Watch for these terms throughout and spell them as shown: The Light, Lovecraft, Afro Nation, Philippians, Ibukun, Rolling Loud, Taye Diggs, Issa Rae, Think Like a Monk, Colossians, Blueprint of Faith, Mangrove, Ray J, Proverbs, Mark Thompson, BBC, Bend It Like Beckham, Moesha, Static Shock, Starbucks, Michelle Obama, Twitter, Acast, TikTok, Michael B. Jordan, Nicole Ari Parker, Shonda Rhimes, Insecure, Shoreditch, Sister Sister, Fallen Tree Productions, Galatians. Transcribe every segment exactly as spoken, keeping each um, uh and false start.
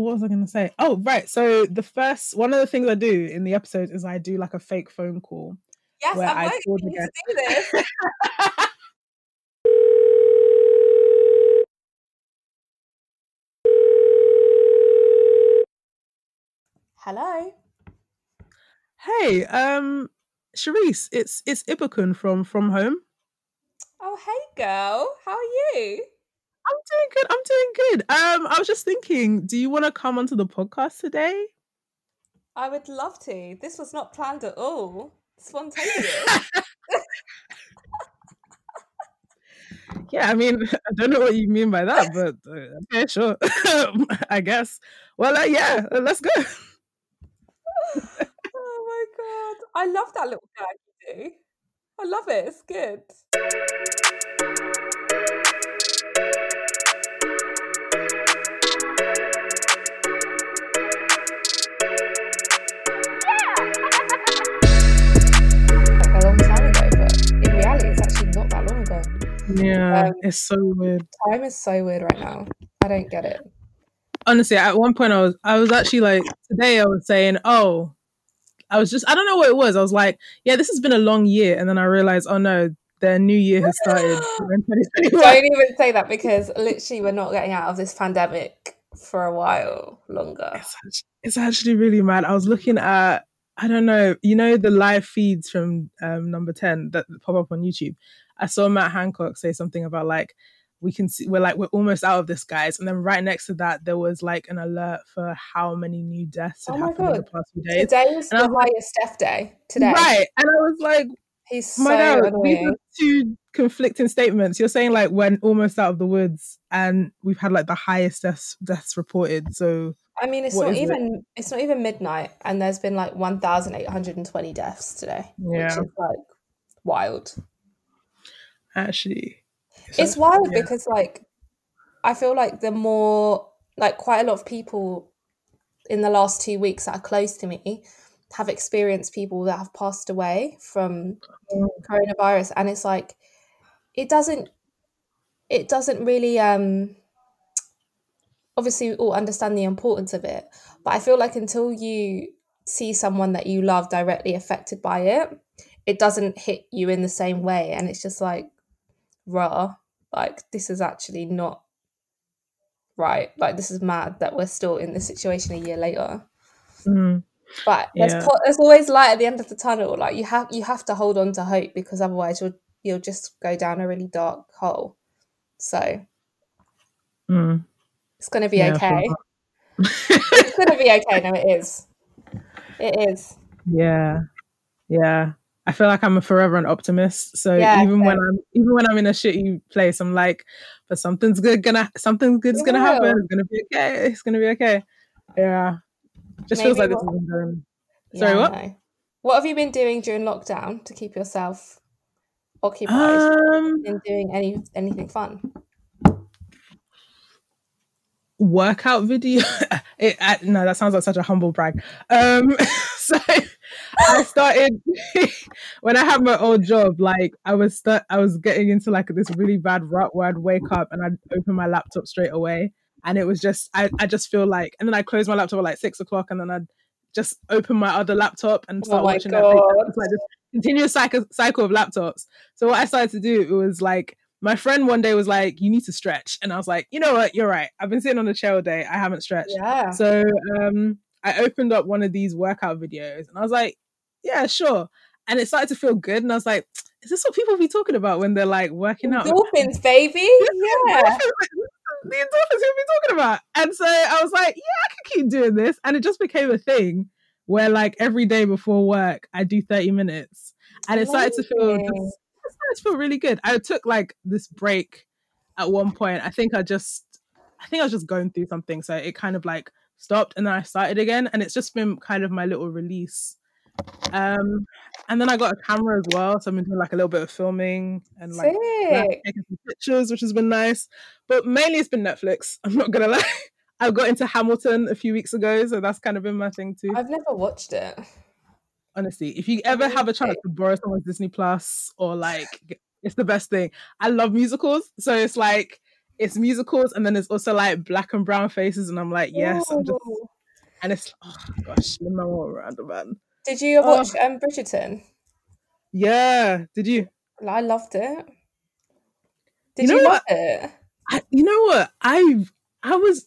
what was I going to say? Oh, right. So the first, one of the things I do in the episodes is I do like a fake phone call. Yes, where I'm waiting for you to do this. Hello. Hey, um, Charisse, it's it's Ibukun from From Home. Oh, hey, girl. How are you? I'm doing good. I'm doing good. Um, I was just thinking, do you want to come onto the podcast today? I would love to. This was not planned at all. Spontaneous. Yeah, I mean, I don't know what you mean by that, but uh, okay, sure. I guess. Well, uh, yeah, let's go. Oh my God. I love that little gag you do. I love it. It's good. Yeah, um, it's so weird. Time is so weird right now. I don't get it. Honestly, at one point I was I was actually like, today I was saying, oh, I was just, I don't know what it was. I was like, yeah, this has been a long year. And then I realized, oh no, the new year has started. Don't even say that, because literally we're not getting out of this pandemic for a while longer. It's actually, it's actually really mad. I was looking at, I don't know, you know, the live feeds from um, Number ten that pop up on YouTube. I saw Matt Hancock say something about like, we can see, we're like, we're almost out of this, guys. And then right next to that, there was like an alert for how many new deaths had oh happened God. in the past few days. Today was and the was highest like, death day today. Right. And I was like, he's so God, these are two conflicting statements. You're saying like, we're almost out of the woods and we've had like the highest deaths, deaths reported. So I mean, it's not even it? it's not even midnight and there's been like one thousand eight hundred twenty deaths today, yeah. which is like wild. Actually, so, it's wild yeah. because like I feel like the more like quite a lot of people in the last two weeks that are close to me have experienced people that have passed away from coronavirus, and it's like it doesn't it doesn't really um obviously we all understand the importance of it, but I feel like until you see someone that you love directly affected by it, it doesn't hit you in the same way, and it's just like raw, like this is actually not right, like this is mad that we're still in this situation a year later. Mm. But yeah. there's, there's always light at the end of the tunnel, like you have you have to hold on to hope, because otherwise you'll you'll just go down a really dark hole, so mm. it's gonna be yeah, okay. It's gonna be okay. No, it is it is yeah yeah I feel like I'm a forever an optimist. So yeah, even yeah. when I'm even when I'm in a shitty place, I'm like, but something's good gonna something's good's gonna happen. It's gonna be okay. It's gonna be okay. Yeah. Just Maybe feels like what... this is going. Sorry, yeah, what? No. What have you been doing during lockdown to keep yourself occupied? Um, been doing any anything fun? Workout video. it, I, no, that sounds like such a humble brag. Um, so. I started when I had my old job. Like I was, st- I was getting into like this really bad rut where I'd wake up and I'd open my laptop straight away, and it was just, I, I just feel like, and then I close my laptop at like six o'clock, and then I'd just open my other laptop and start oh watching Netflix. It's like this continuous cycle, cycle of laptops. So what I started to do, it was like my friend one day was like, "You need to stretch," and I was like, "You know what? You're right. I've been sitting on a chair all day. I haven't stretched." Yeah. So um, I opened up one of these workout videos, and I was like, yeah, sure. And it started to feel good. And I was like, is this what people be talking about when they're like working out? Dolphins, baby. Yeah. The endorphins you'll be talking about. And so I was like, yeah, I can keep doing this. And it just became a thing where like every day before work, I do thirty minutes. And it started to feel, just, it started to feel really good. I took like this break at one point. I think I just, I think I was just going through something. So it kind of like stopped and then I started again. And it's just been kind of my little release. Um, and then I got a camera as well, so I've been doing like a little bit of filming and like taking some pictures, which has been nice. But mainly it's been Netflix. I'm not gonna lie. I got into Hamilton a few weeks ago, so that's kind of been my thing too. I've never watched it. Honestly, if you ever have a chance to borrow someone's Disney Plus or like, it's the best thing. I love musicals, so it's like it's musicals and then there's also like black and brown faces, and I'm like, yes. Ooh. I'm just, and it's oh gosh, the more random man. Did you watch oh. um, Bridgerton? Yeah, did you? I loved it. Did you, know you love it? I, you know what? I I was.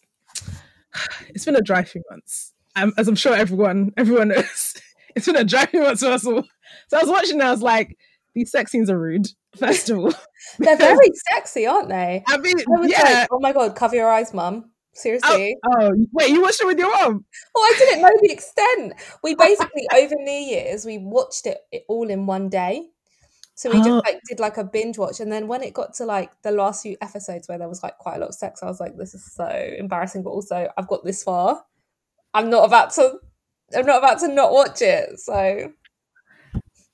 It's been a dry few months, um, as I'm sure everyone everyone knows. It's been a dry few months for us all. So I was watching, and I was like, these sex scenes are rude. First of all, they're very sexy, aren't they? I mean, I was yeah. Like, oh my god, cover your eyes, mum. Seriously. Oh, oh wait, you watched it with your mum? Well, I didn't know the extent. We basically over New Year's we watched it all in one day. So we oh. just like did like a binge watch, and then when it got to like the last few episodes where there was like quite a lot of sex, I was like, this is so embarrassing, but also I've got this far. I'm not about to I'm not about to not watch it. So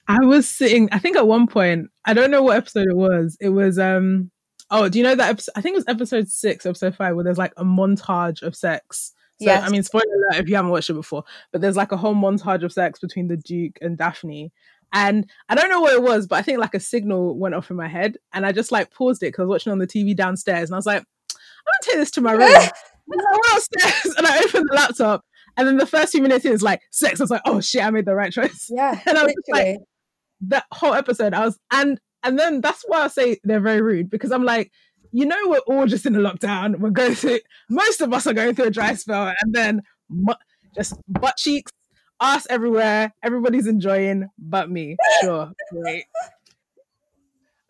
I was sitting, I think at one point, I don't know what episode it was. It was um oh, do you know that episode? I think it was episode six, episode five, where there's like a montage of sex. So, yes. I mean, spoiler alert if you haven't watched it before, but there's like a whole montage of sex between the Duke and Daphne. And I don't know what it was, but I think like a signal went off in my head, and I just like paused it because I was watching on the T V downstairs, and I was like, I'm gonna take this to my room. I went upstairs and I opened the laptop, and then the first few minutes in is like sex. I was like, oh shit, I made the right choice. Yeah, and I was just, like, that whole episode, I was, and and then that's why I say they're very rude, because I'm like, you know, we're all just in a lockdown. We're going through, most of us are going through a dry spell, and then mu- just butt cheeks, ass everywhere, everybody's enjoying but me. Sure, great.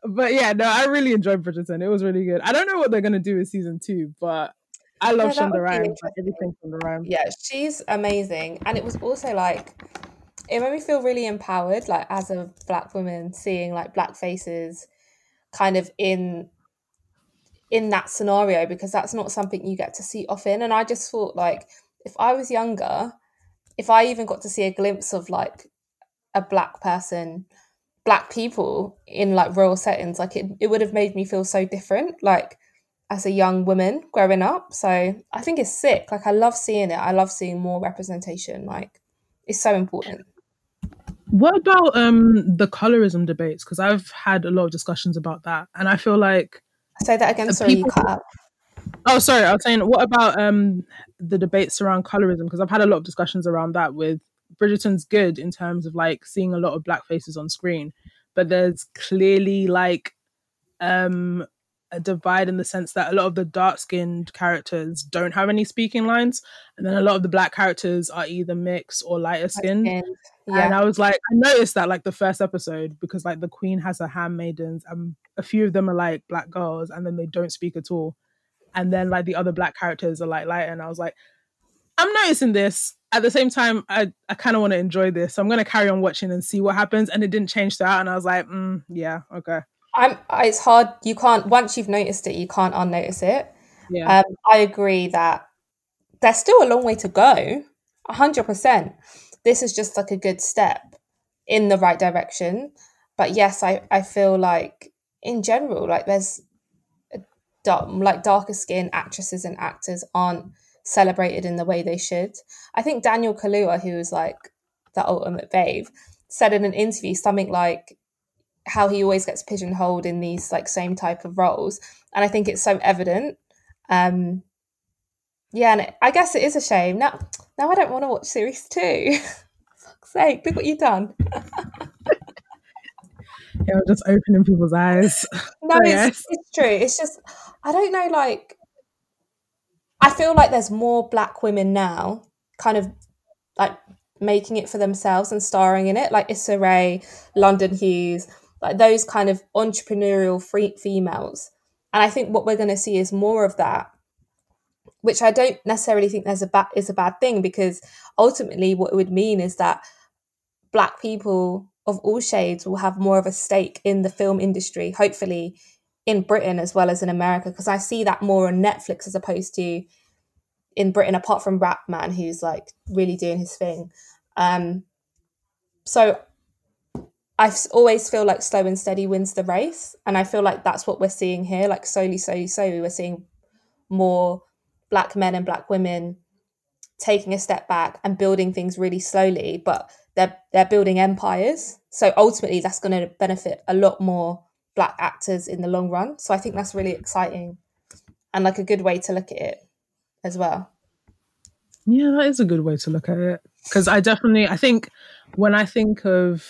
But yeah, no, I really enjoyed Bridgerton. It was really good. I don't know what they're going to do with season two, but I love yeah, Shonda Rhimes, like everything Shonda Rhimes. Yeah, she's amazing. And it was also like, it made me feel really empowered, like as a black woman, seeing like black faces kind of in in that scenario, because that's not something you get to see often. And I just thought, like, if I was younger, if I even got to see a glimpse of like a black person, black people in like rural settings, like it, it would have made me feel so different, like as a young woman growing up. So I think it's sick. Like I love seeing it. I love seeing more representation. Like it's so important. What about um, the colorism debates? Because I've had a lot of discussions about that, and I feel like say that again. Sorry, people... you cut out. Oh, sorry. I was saying, what about um, the debates around colorism? Because I've had a lot of discussions around that. With Bridgerton's good in terms of like seeing a lot of black faces on screen, but there's clearly like um, a divide in the sense that a lot of the dark-skinned characters don't have any speaking lines, and then a lot of the black characters are either mixed or lighter skinned. Yeah. And I was like, I noticed that like the first episode, because like the Queen has her handmaidens, and a few of them are like black girls, and then they don't speak at all. And then like the other black characters are like lighter, and I was like, I'm noticing this. At the same time, I, I kind of want to enjoy this, so I'm going to carry on watching and see what happens. And it didn't change throughout, and I was like, mm, yeah, okay. I'm. It's hard. You can't, once you've noticed it, you can't unnotice it. Yeah. Um, I agree that there's still a long way to go. A hundred percent. This is just like a good step in the right direction. But yes, I, I feel like in general, like there's dark, like darker skinned actresses and actors aren't celebrated in the way they should. I think Daniel Kaluuya, who is like the ultimate babe, said in an interview something like how he always gets pigeonholed in these like same type of roles, and I think it's so evident. Um, yeah, and it, I guess it is a shame. Now, now I don't want to watch series two. Fuck's sake! Look what you've done. Yeah, we're just opening people's eyes. No, it's, it's true. It's just, I don't know, like, I feel like there's more black women now kind of, like, making it for themselves and starring in it, like Issa Rae, London Hughes, like those kind of entrepreneurial free females. And I think what we're going to see is more of that, which I don't necessarily think there's a ba- is a bad thing, because ultimately what it would mean is that black people of all shades will have more of a stake in the film industry, hopefully in Britain as well as in America, because I see that more on Netflix as opposed to in Britain, apart from Rapman, who's like really doing his thing. Um, so I always feel like slow and steady wins the race, and I feel like that's what we're seeing here, like slowly, slowly, slowly, we're seeing more black men and black women taking a step back and building things really slowly, but they're they're building empires. So ultimately that's going to benefit a lot more black actors in the long run. So I think that's really exciting. and like a good way to look at it as well. Yeah, that is a good way to look at it. Because I definitely, I think when I think of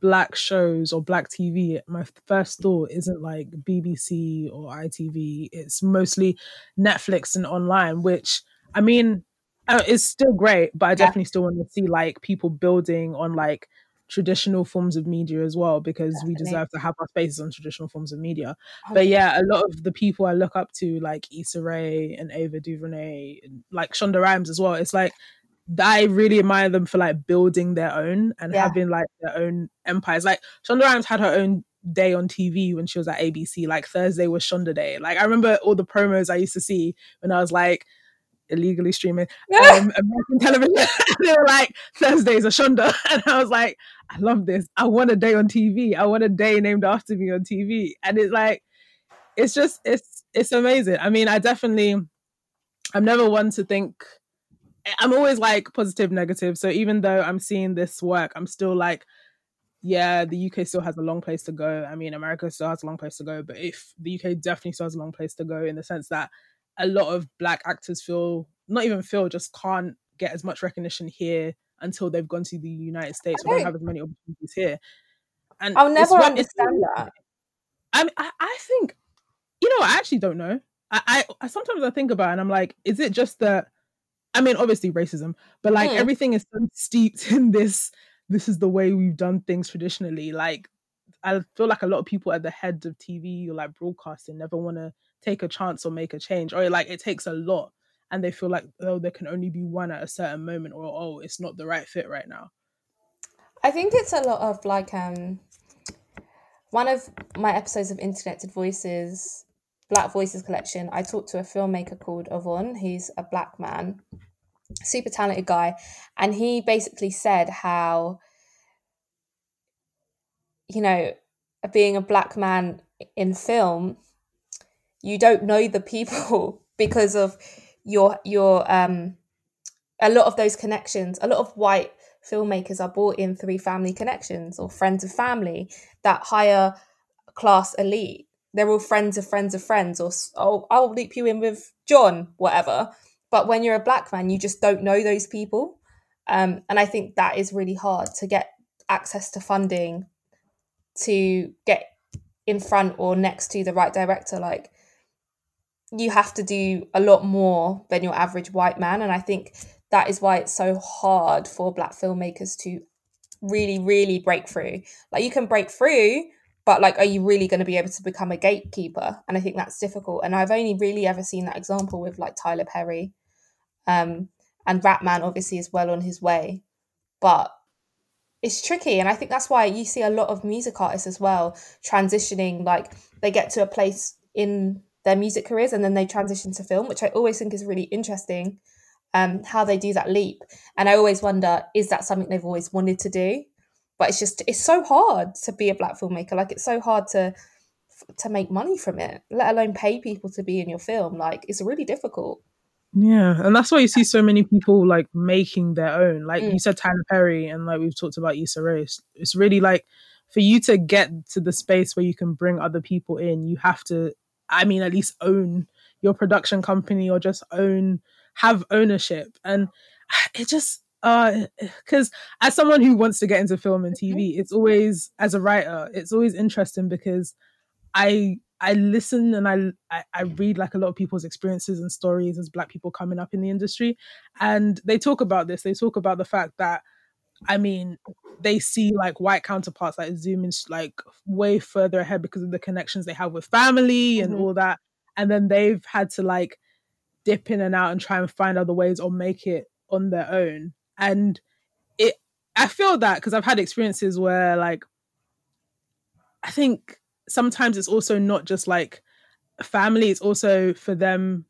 Black shows or Black T V, my first thought isn't like B B C or I T V. It's mostly Netflix and online, which, I mean, it's still great, but I definitely yeah. still want to see like people building on like traditional forms of media as well, because definitely. we deserve to have our spaces on traditional forms of media. Oh, but yeah, gosh. a lot of the people I look up to, like Issa Rae and Ava DuVernay, and like Shonda Rhimes as well, it's like I really admire them for like building their own and yeah. having like their own empires. Like Shonda Rhimes had her own day on T V when she was at A B C. Like Thursday was Shonda Day. Like I remember all the promos I used to see when I was like illegally streaming um, American television. They were like, Thursdays are Shonda, and I was like, I love this. I want a day on T V. I want a day named after me on T V. And it's like, it's just, it's it's amazing. I mean, I definitely, I'm never one to think. I'm always like positive, negative. So even though I'm seeing this work, I'm still like, yeah, the U K still has a long place to go. I mean, America still has a long place to go, but if the U K definitely still has a long place to go, in the sense that a lot of Black actors feel, not even feel, just can't get as much recognition here until they've gone to the United States. We don't have as many opportunities here. And I'll never understand that. I mean, I, I think, you know, I actually don't know. I, I, I sometimes I think about it and I'm like, is it just that, I mean, obviously racism, but like mm. everything is so steeped in this, this is the way we've done things traditionally. Like, I feel like a lot of people at the head of T V or like broadcasting never want to take a chance or make a change, or like it takes a lot and they feel like, oh, there can only be one at a certain moment, or, oh, it's not the right fit right now. I think it's a lot of like, um, one of my episodes of Interconnected Voices, Black Voices collection, I talked to a filmmaker called Avon. He's a Black man, super talented guy, and he basically said how, you know, being a Black man in film, you don't know the people because of your your um a lot of those connections. A lot of white filmmakers are brought in through family connections or friends of family, that higher class elite. They're all friends of friends of friends, or oh, I'll loop you in with John, whatever. But when you're a Black man, you just don't know those people. Um, and I think that is really hard, to get access to funding, to get in front or next to the right director. Like, you have to do a lot more than your average white man. And I think that is why it's so hard for Black filmmakers to really, really break through. Like, you can break through, but like, are you really going to be able to become a gatekeeper? And I think that's difficult. And I've only really ever seen that example with like Tyler Perry, um, and Rapman obviously is well on his way, but it's tricky. And I think that's why you see a lot of music artists as well transitioning. Like, they get to a place in their music careers and then they transition to film, which I always think is really interesting, um, how they do that leap. And I always wonder, is that something they've always wanted to do? But it's just, it's so hard to be a Black filmmaker. Like, it's so hard to to make money from it, let alone pay people to be in your film. Like, it's really difficult. Yeah, and that's why you see so many people like making their own. Like mm. you said, Tyler Perry, and like we've talked about Issa Rae. It's really like, for you to get to the space where you can bring other people in, you have to, I mean, at least own your production company, or just own, have ownership. And it just, uh because as someone who wants to get into film and T V, it's always, as a writer, it's always interesting, because I I listen and I, I I read like a lot of people's experiences and stories as Black people coming up in the industry, and they talk about this they talk about the fact that, I mean, they see like white counterparts like zoom in like way further ahead because of the connections they have with family mm-hmm. and all that, and then they've had to like dip in and out and try and find other ways or make it on their own. And it, I feel that, because I've had experiences where, like, I think sometimes it's also not just like family, it's also for them.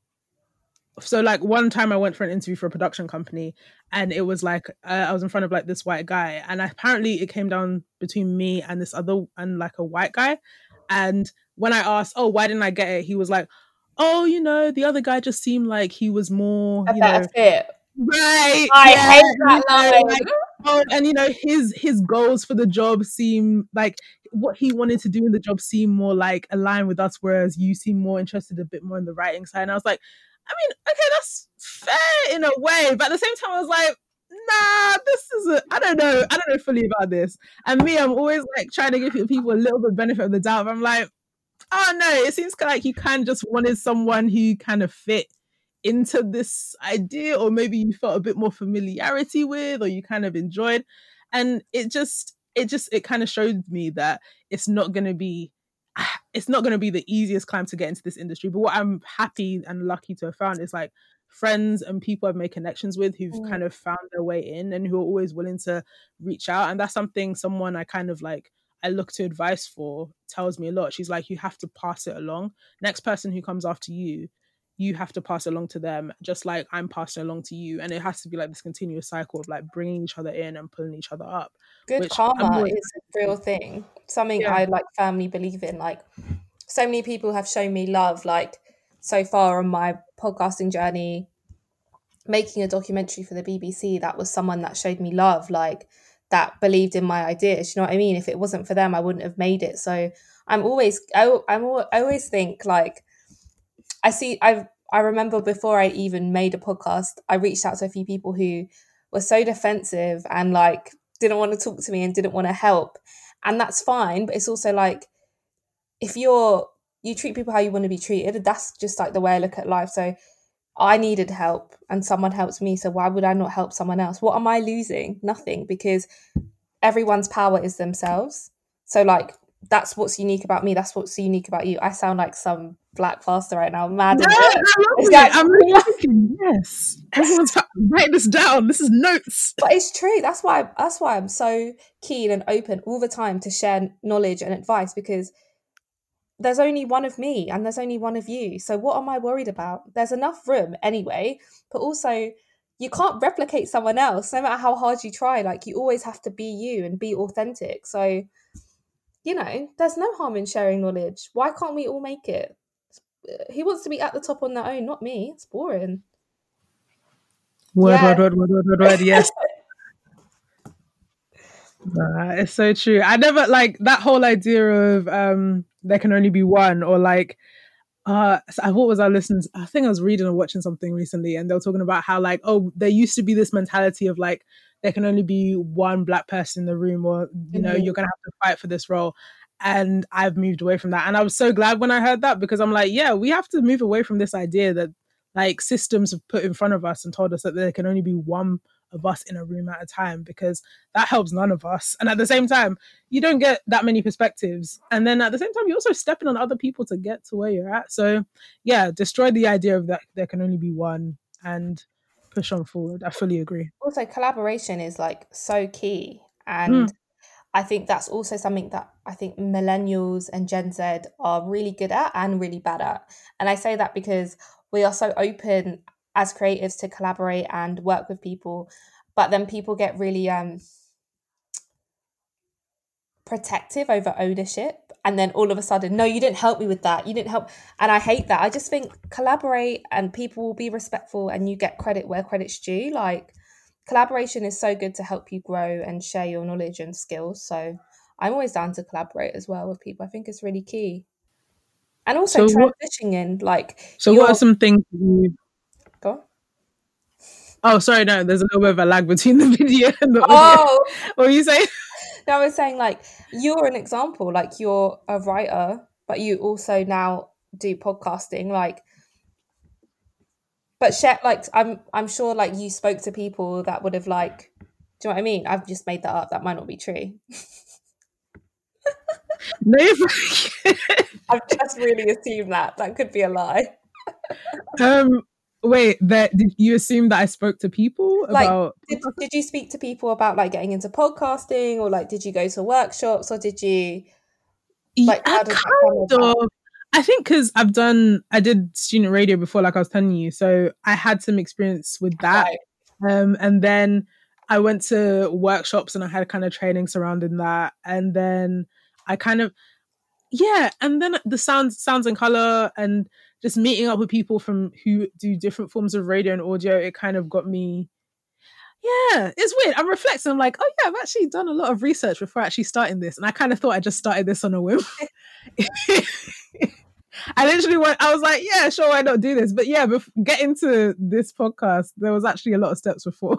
So like, one time I went for an interview for a production company, and it was like, uh, I was in front of like this white guy, and apparently it came down between me and this other, and like a white guy. And when I asked, oh, why didn't I get it? He was like, oh, you know, the other guy just seemed like he was more, you know, fit. Right. I yeah. hate that line. Like, oh, and you know, his his goals for the job seem like what he wanted to do in the job seemed more like aligned with us, whereas you seem more interested a bit more in the writing side. And I was like, I mean, okay, that's fair in a way, but at the same time, I was like, nah, this isn't, I don't know, I don't know fully about this. And me, I'm always like trying to give people a little bit of benefit of the doubt, but I'm like, oh no, it seems like you kind of just wanted someone who kind of fit into this idea, or maybe you felt a bit more familiarity with, or you kind of enjoyed. And it just, it just, it kind of showed me that it's not going to be, it's not going to be the easiest climb to get into this industry. But what I'm happy and lucky to have found is like friends and people I've made connections with who've mm. kind of found their way in and who are always willing to reach out. And that's something someone I kind of like, I look to advice for, tells me a lot. She's like, you have to pass it along. Next person who comes after you, you have to pass along to them, just like I'm passing along to you. And it has to be like this continuous cycle of like bringing each other in and pulling each other up. Good karma is a real thing. Something yeah. I like firmly believe in. Like so many people have shown me love, like so far on my podcasting journey, making a documentary for the B B C, that was someone that showed me love, like that believed in my ideas. You know what I mean? If it wasn't for them, I wouldn't have made it. So I'm always, I, I'm, I always think like, I see, I I remember before I even made a podcast, I reached out to a few people who were so defensive and like didn't want to talk to me and didn't want to help. And that's fine. But it's also like, if you're, you treat people how you want to be treated, that's just like the way I look at life. So I needed help and someone helped me. So why would I not help someone else? What am I losing? Nothing, because everyone's power is themselves. So like, that's what's unique about me. That's what's unique about you. I sound like some black pastor right now. I'm mad. No, no, like, I'm laughing. Yes. Everyone's write this down. This is notes. But it's true. That's why, that's why I'm so keen and open all the time to share knowledge and advice, because there's only one of me and there's only one of you. So what am I worried about? There's enough room anyway, but also you can't replicate someone else no matter how hard you try. Like you always have to be you and be authentic. So you know, there's no harm in sharing knowledge. Why can't we all make it? Who wants to be at the top on their own? Not me. It's boring. Word, yeah. word, word, word, word, word, yes. Nah, it's so true. I never, like, that whole idea of um, there can only be one, or like, uh, so what was I listening to? I think I was reading or watching something recently, and they were talking about how, like, oh, there used to be this mentality of, like, there can only be one black person in the room, or, you know, mm-hmm. you're going to have to fight for this role. And I've moved away from that. And I was so glad when I heard that, because I'm like, yeah, we have to move away from this idea that like systems have put in front of us and told us that there can only be one of us in a room at a time, because that helps none of us. And at the same time, you don't get that many perspectives. And then at the same time, you're also stepping on other people to get to where you're at. So yeah, destroy the idea of that there can only be one and push on forward. I fully agree. Also, collaboration is like so key, and mm. I think that's also something that I think millennials and Gen Z are really good at and really bad at. And I say that because we are so open as creatives to collaborate and work with people, but then people get really um protective over ownership, and then all of a sudden, no, you didn't help me with that, you didn't help. And I hate that. I just think collaborate and people will be respectful and you get credit where credit's due. Like collaboration is so good to help you grow and share your knowledge and skills. So I'm always down to collaborate as well with people. I think it's really key. And also so transitioning what, in like so what are some things you go on? Oh sorry, no, there's a little bit of a lag between the video and the oh audio. What were you saying? No, I was saying like you're an example, like you're a writer, but you also now do podcasting, like, but share, like I'm I'm sure like you spoke to people that would have like, do you know what I mean? I've just made that up. That might not be true. I've just really assumed that. That could be a lie. um Wait, that did you assume that I spoke to people like, about? Did, did you speak to people about like getting into podcasting, or like did you go to workshops, or did you? Like, yeah, how did kind that of. I think because I've done, I did student radio before, like I was telling you, so I had some experience with that, right. um, and then I went to workshops and I had kind of training surrounding that, and then I kind of, yeah, and then the sounds, sounds and color and. Just meeting up with people from who do different forms of radio and audio, it kind of got me. Yeah, it's weird. I'm reflecting. I'm like, oh yeah, I've actually done a lot of research before actually starting this. And I kind of thought I just started this on a whim. I literally went, I was like, yeah, sure, why not do this? But yeah, getting to this podcast, there was actually a lot of steps before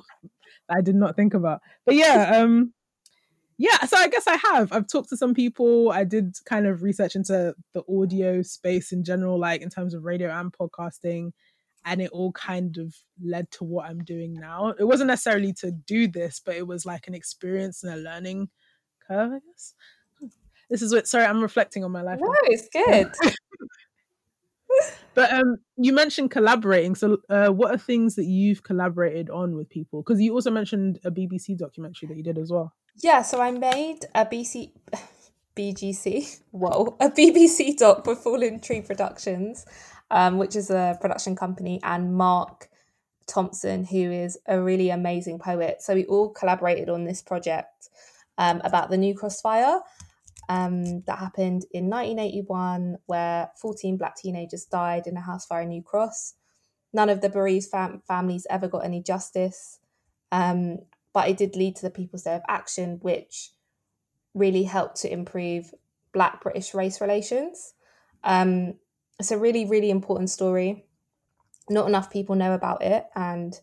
that I did not think about. But yeah, um, yeah, so I guess I have. I've talked to some people. I did kind of research into the audio space in general, like in terms of radio and podcasting. And it all kind of led to what I'm doing now. It wasn't necessarily to do this, but it was like an experience and a learning curve, I guess. This is what, sorry, I'm reflecting on my life. No, it's good. But um, you mentioned collaborating. So uh, what are things that you've collaborated on with people? Because you also mentioned a B B C documentary that you did as well. Yeah, so I made a B C... B G C, whoa, a B B C doc with Fallen Tree Productions, um, which is a production company, and Mark Thompson, who is a really amazing poet. So we all collaborated on this project um, about the New Cross Fire um, that happened in nineteen eighty-one, where fourteen black teenagers died in a house fire in New Cross. None of the bereaved fam- families ever got any justice, um, but it did lead to the People's Day of Action, which really helped to improve Black British race relations. Um, it's a really, really important story. Not enough people know about it. And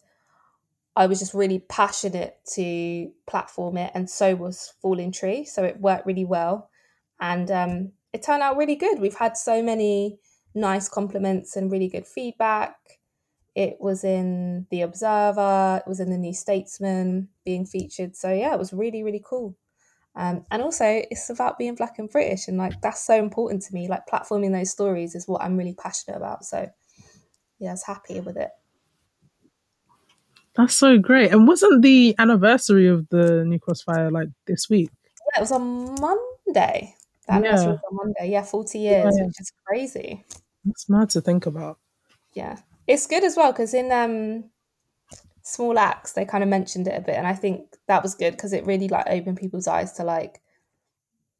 I was just really passionate to platform it. And so was Fallen Tree. So it worked really well. And um, it turned out really good. We've had so many nice compliments and really good feedback. It was in The Observer. It was in The New Statesman being featured. So yeah, it was really, really cool. Um, and also it's about being Black and British, and like that's so important to me. Like platforming those stories is what I'm really passionate about. So yeah, I was happy with it. That's so great. And wasn't the anniversary of the New Cross Fire like this week? Yeah, it was on Monday. The anniversary yeah. was on Monday. Yeah, forty years, yeah. Which is crazy. That's mad to think about. Yeah. It's good as well because in um Small Acts, they kind of mentioned it a bit, and I think that was good because it really like opened people's eyes to like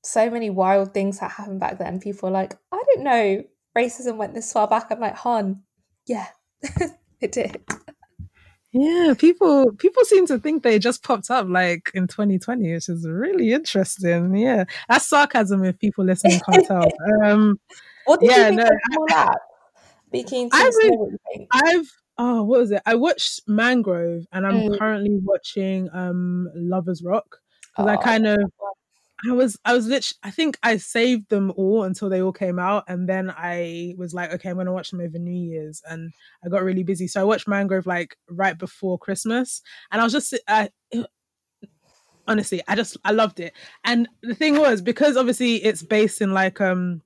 so many wild things that happened back then. People were like, I didn't know racism went this far back. I'm like, hon, yeah, it did. Yeah, people people seem to think they just popped up like in twenty twenty, which is really interesting. Yeah, that's sarcasm if people listening can't tell. Um, what did yeah, you think no, of Small Acts? Be keen to know what you think. I've Oh, what was it? I watched Mangrove, and I'm mm. currently watching um, Lover's Rock. Because oh. I kind of, I was, I was literally, I think I saved them all until they all came out, and then I was like, okay, I'm gonna watch them over New Year's, and I got really busy, so I watched Mangrove like right before Christmas, and I was just, I, it, honestly, I just, I loved it. And the thing was, because obviously it's based in like, um,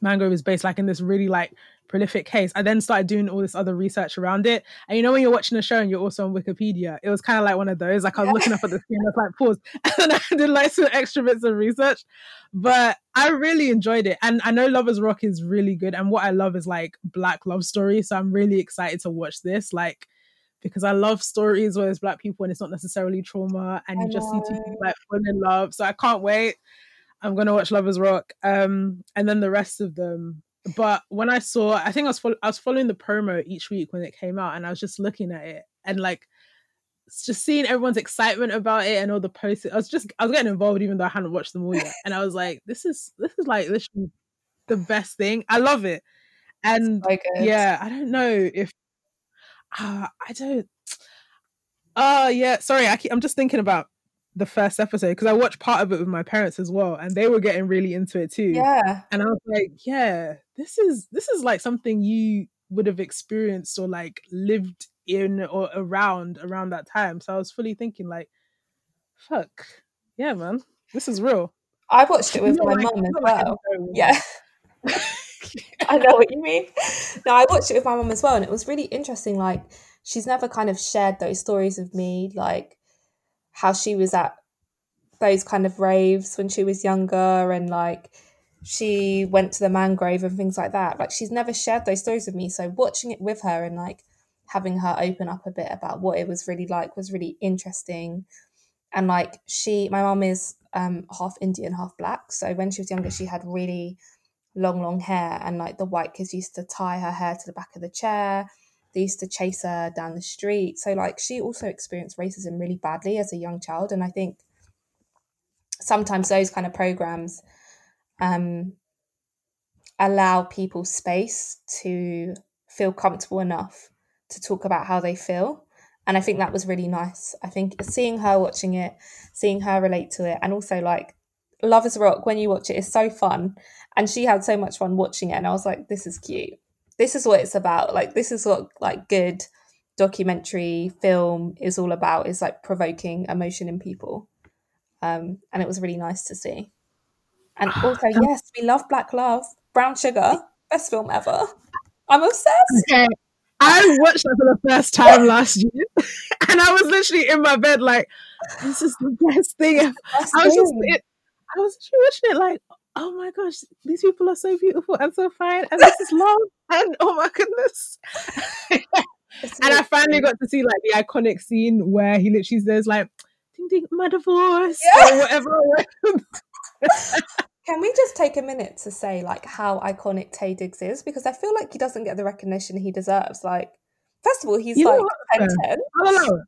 Mangrove is based like in this really like prolific case. I then started doing all this other research around it, and you know when you're watching a show and you're also on Wikipedia, it was kind of like one of those, like I was yeah. looking up at the screen, I was like pause, and I did like some extra bits of research, but I really enjoyed it. And I know Lover's Rock is really good, and what I love is like Black love stories, so I'm really excited to watch this, like because I love stories where it's Black people and it's not necessarily trauma, and you just see two people like fall in love, so I can't wait. I'm gonna watch Lover's Rock um and then the rest of them. But when I saw, I think I was, fo- I was following the promo each week when it came out, and I was just looking at it and like just seeing everyone's excitement about it and all the posts. I was just, I was getting involved even though I hadn't watched them all yet. And I was like, this is, this is like literally the best thing. I love it. And yeah, I don't know if, uh, I don't, oh uh, yeah, sorry. I keep, I'm just thinking about the first episode because I watched part of it with my parents as well, and they were getting really into it too. Yeah. And I was like, yeah, this is this is like something you would have experienced or like lived in or around around that time. So I was fully thinking like, fuck, yeah, man, this is real. I watched it with my like, mum as well. Like yeah. I know what you mean. No, I watched it with my mum as well, and it was really interesting. Like, she's never kind of shared those stories with me, like how she was at those kind of raves when she was younger, and like she went to the Mangrove and things like that. Like, she's never shared those stories with me. So watching it with her and like having her open up a bit about what it was really like was really interesting. And like she, my mum is um, half Indian, half Black. So when she was younger, she had really long, long hair, and like the white kids used to tie her hair to the back of the chair. They used to chase her down the street. So like she also experienced racism really badly as a young child. And I think sometimes those kind of programs um, allow people space to feel comfortable enough to talk about how they feel. And I think that was really nice. I think seeing her watching it, seeing her relate to it, and also like Lover's Rock, when you watch it, is so fun. And she had so much fun watching it. And I was like, this is cute. This is what it's about. Like, this is what like good documentary film is all about, is like provoking emotion in people. Um, and it was really nice to see. And also, yes, we love Black Love. Brown Sugar, best film ever. I'm obsessed. Okay. I watched that for the first time last year, and I was literally in my bed like, this is the best thing ever. I was just it, I was just watching it like, oh my gosh, these people are so beautiful and so fine, and this is love, and oh my goodness. And I finally got to see like the iconic scene where he literally says like, ding ding, my divorce, yeah, or whatever. Can we just take a minute to say like how iconic Taye Diggs is? Because I feel like he doesn't get the recognition he deserves. Like, first of all, he's you like ten ten. I'll allow it.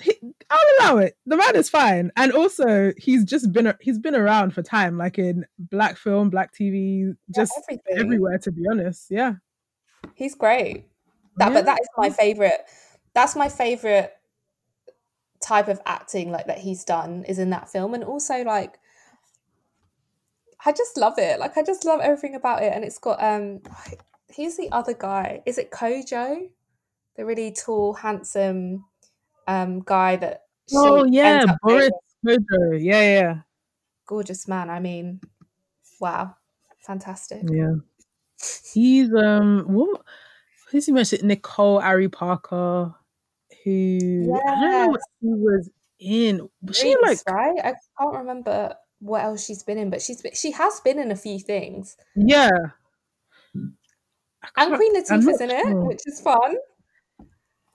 He, I'll allow it. The man is fine, and also he's just been he's been around for time, like in black film, black T V, just yeah, everywhere. To be honest, yeah, he's great. That, yeah. But that is my favorite. That's my favorite type of acting, like that he's done, is in that film, and also like. I just love it. Like, I just love everything about it. And it's got, um, here's the other guy. Is it Kojo? The really tall, handsome um, guy that... Oh, yeah, Boris Kojo. Yeah, yeah. Gorgeous man. I mean, wow. Fantastic. Yeah. He's, um, what? Who's he mentioned? Nicole Ari Parker, who... Yeah. I don't know what she was in. Was she like... Right? I can't remember... what else she's been in, but she's she has been in a few things. Yeah, and Queen Latifah's in it, sure, which is fun.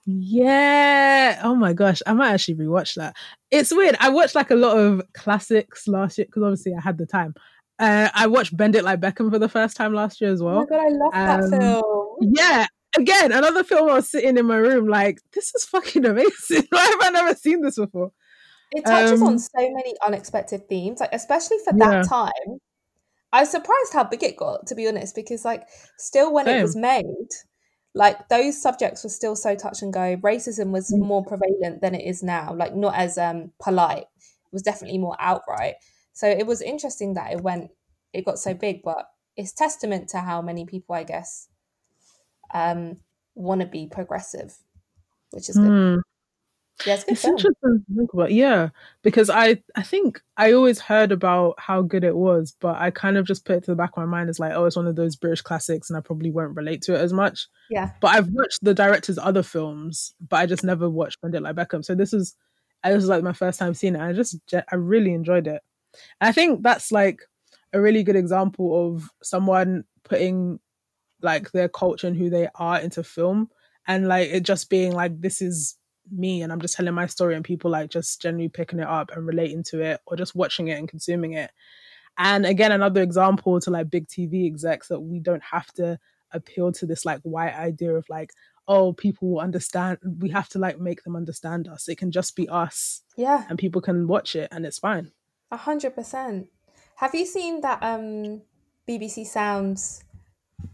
Yeah. Oh my gosh, I might actually rewatch that. It's weird. I watched like a lot of classics last year because obviously I had the time. Uh, I watched Bend It Like Beckham for the first time last year as well. Oh my god, I love um, that film. Yeah. Again, another film I was sitting in my room like, this is fucking amazing. Why have I never seen this before? It touches um, on so many unexpected themes, like especially for that yeah. time. I was surprised how big it got, to be honest, because like still when Same. It was made, like those subjects were still so touch and go. Racism was more prevalent than it is now, like not as um, polite. It was definitely more outright. So it was interesting that it went, it got so big, but it's testament to how many people, I guess, um, want to be progressive, which is good. Mm. Yeah, it's, it's interesting to think about, yeah, because I, I think I always heard about how good it was, but I kind of just put it to the back of my mind as like, oh, it's one of those British classics, and I probably won't relate to it as much. Yeah, but I've watched the director's other films, but I just never watched Bend It Like Beckham. So this is, this was like my first time seeing it. And I just, I really enjoyed it. And I think that's like a really good example of someone putting like their culture and who they are into film, and like it just being like, this is me and I'm just telling my story, and people like just generally picking it up and relating to it or just watching it and consuming it. And again, another example to like big T V execs that we don't have to appeal to this like white idea of like, oh, people will understand, we have to like make them understand us. It can just be us, yeah, and people can watch it and it's fine. A hundred percent. Have you seen that um B B C Sounds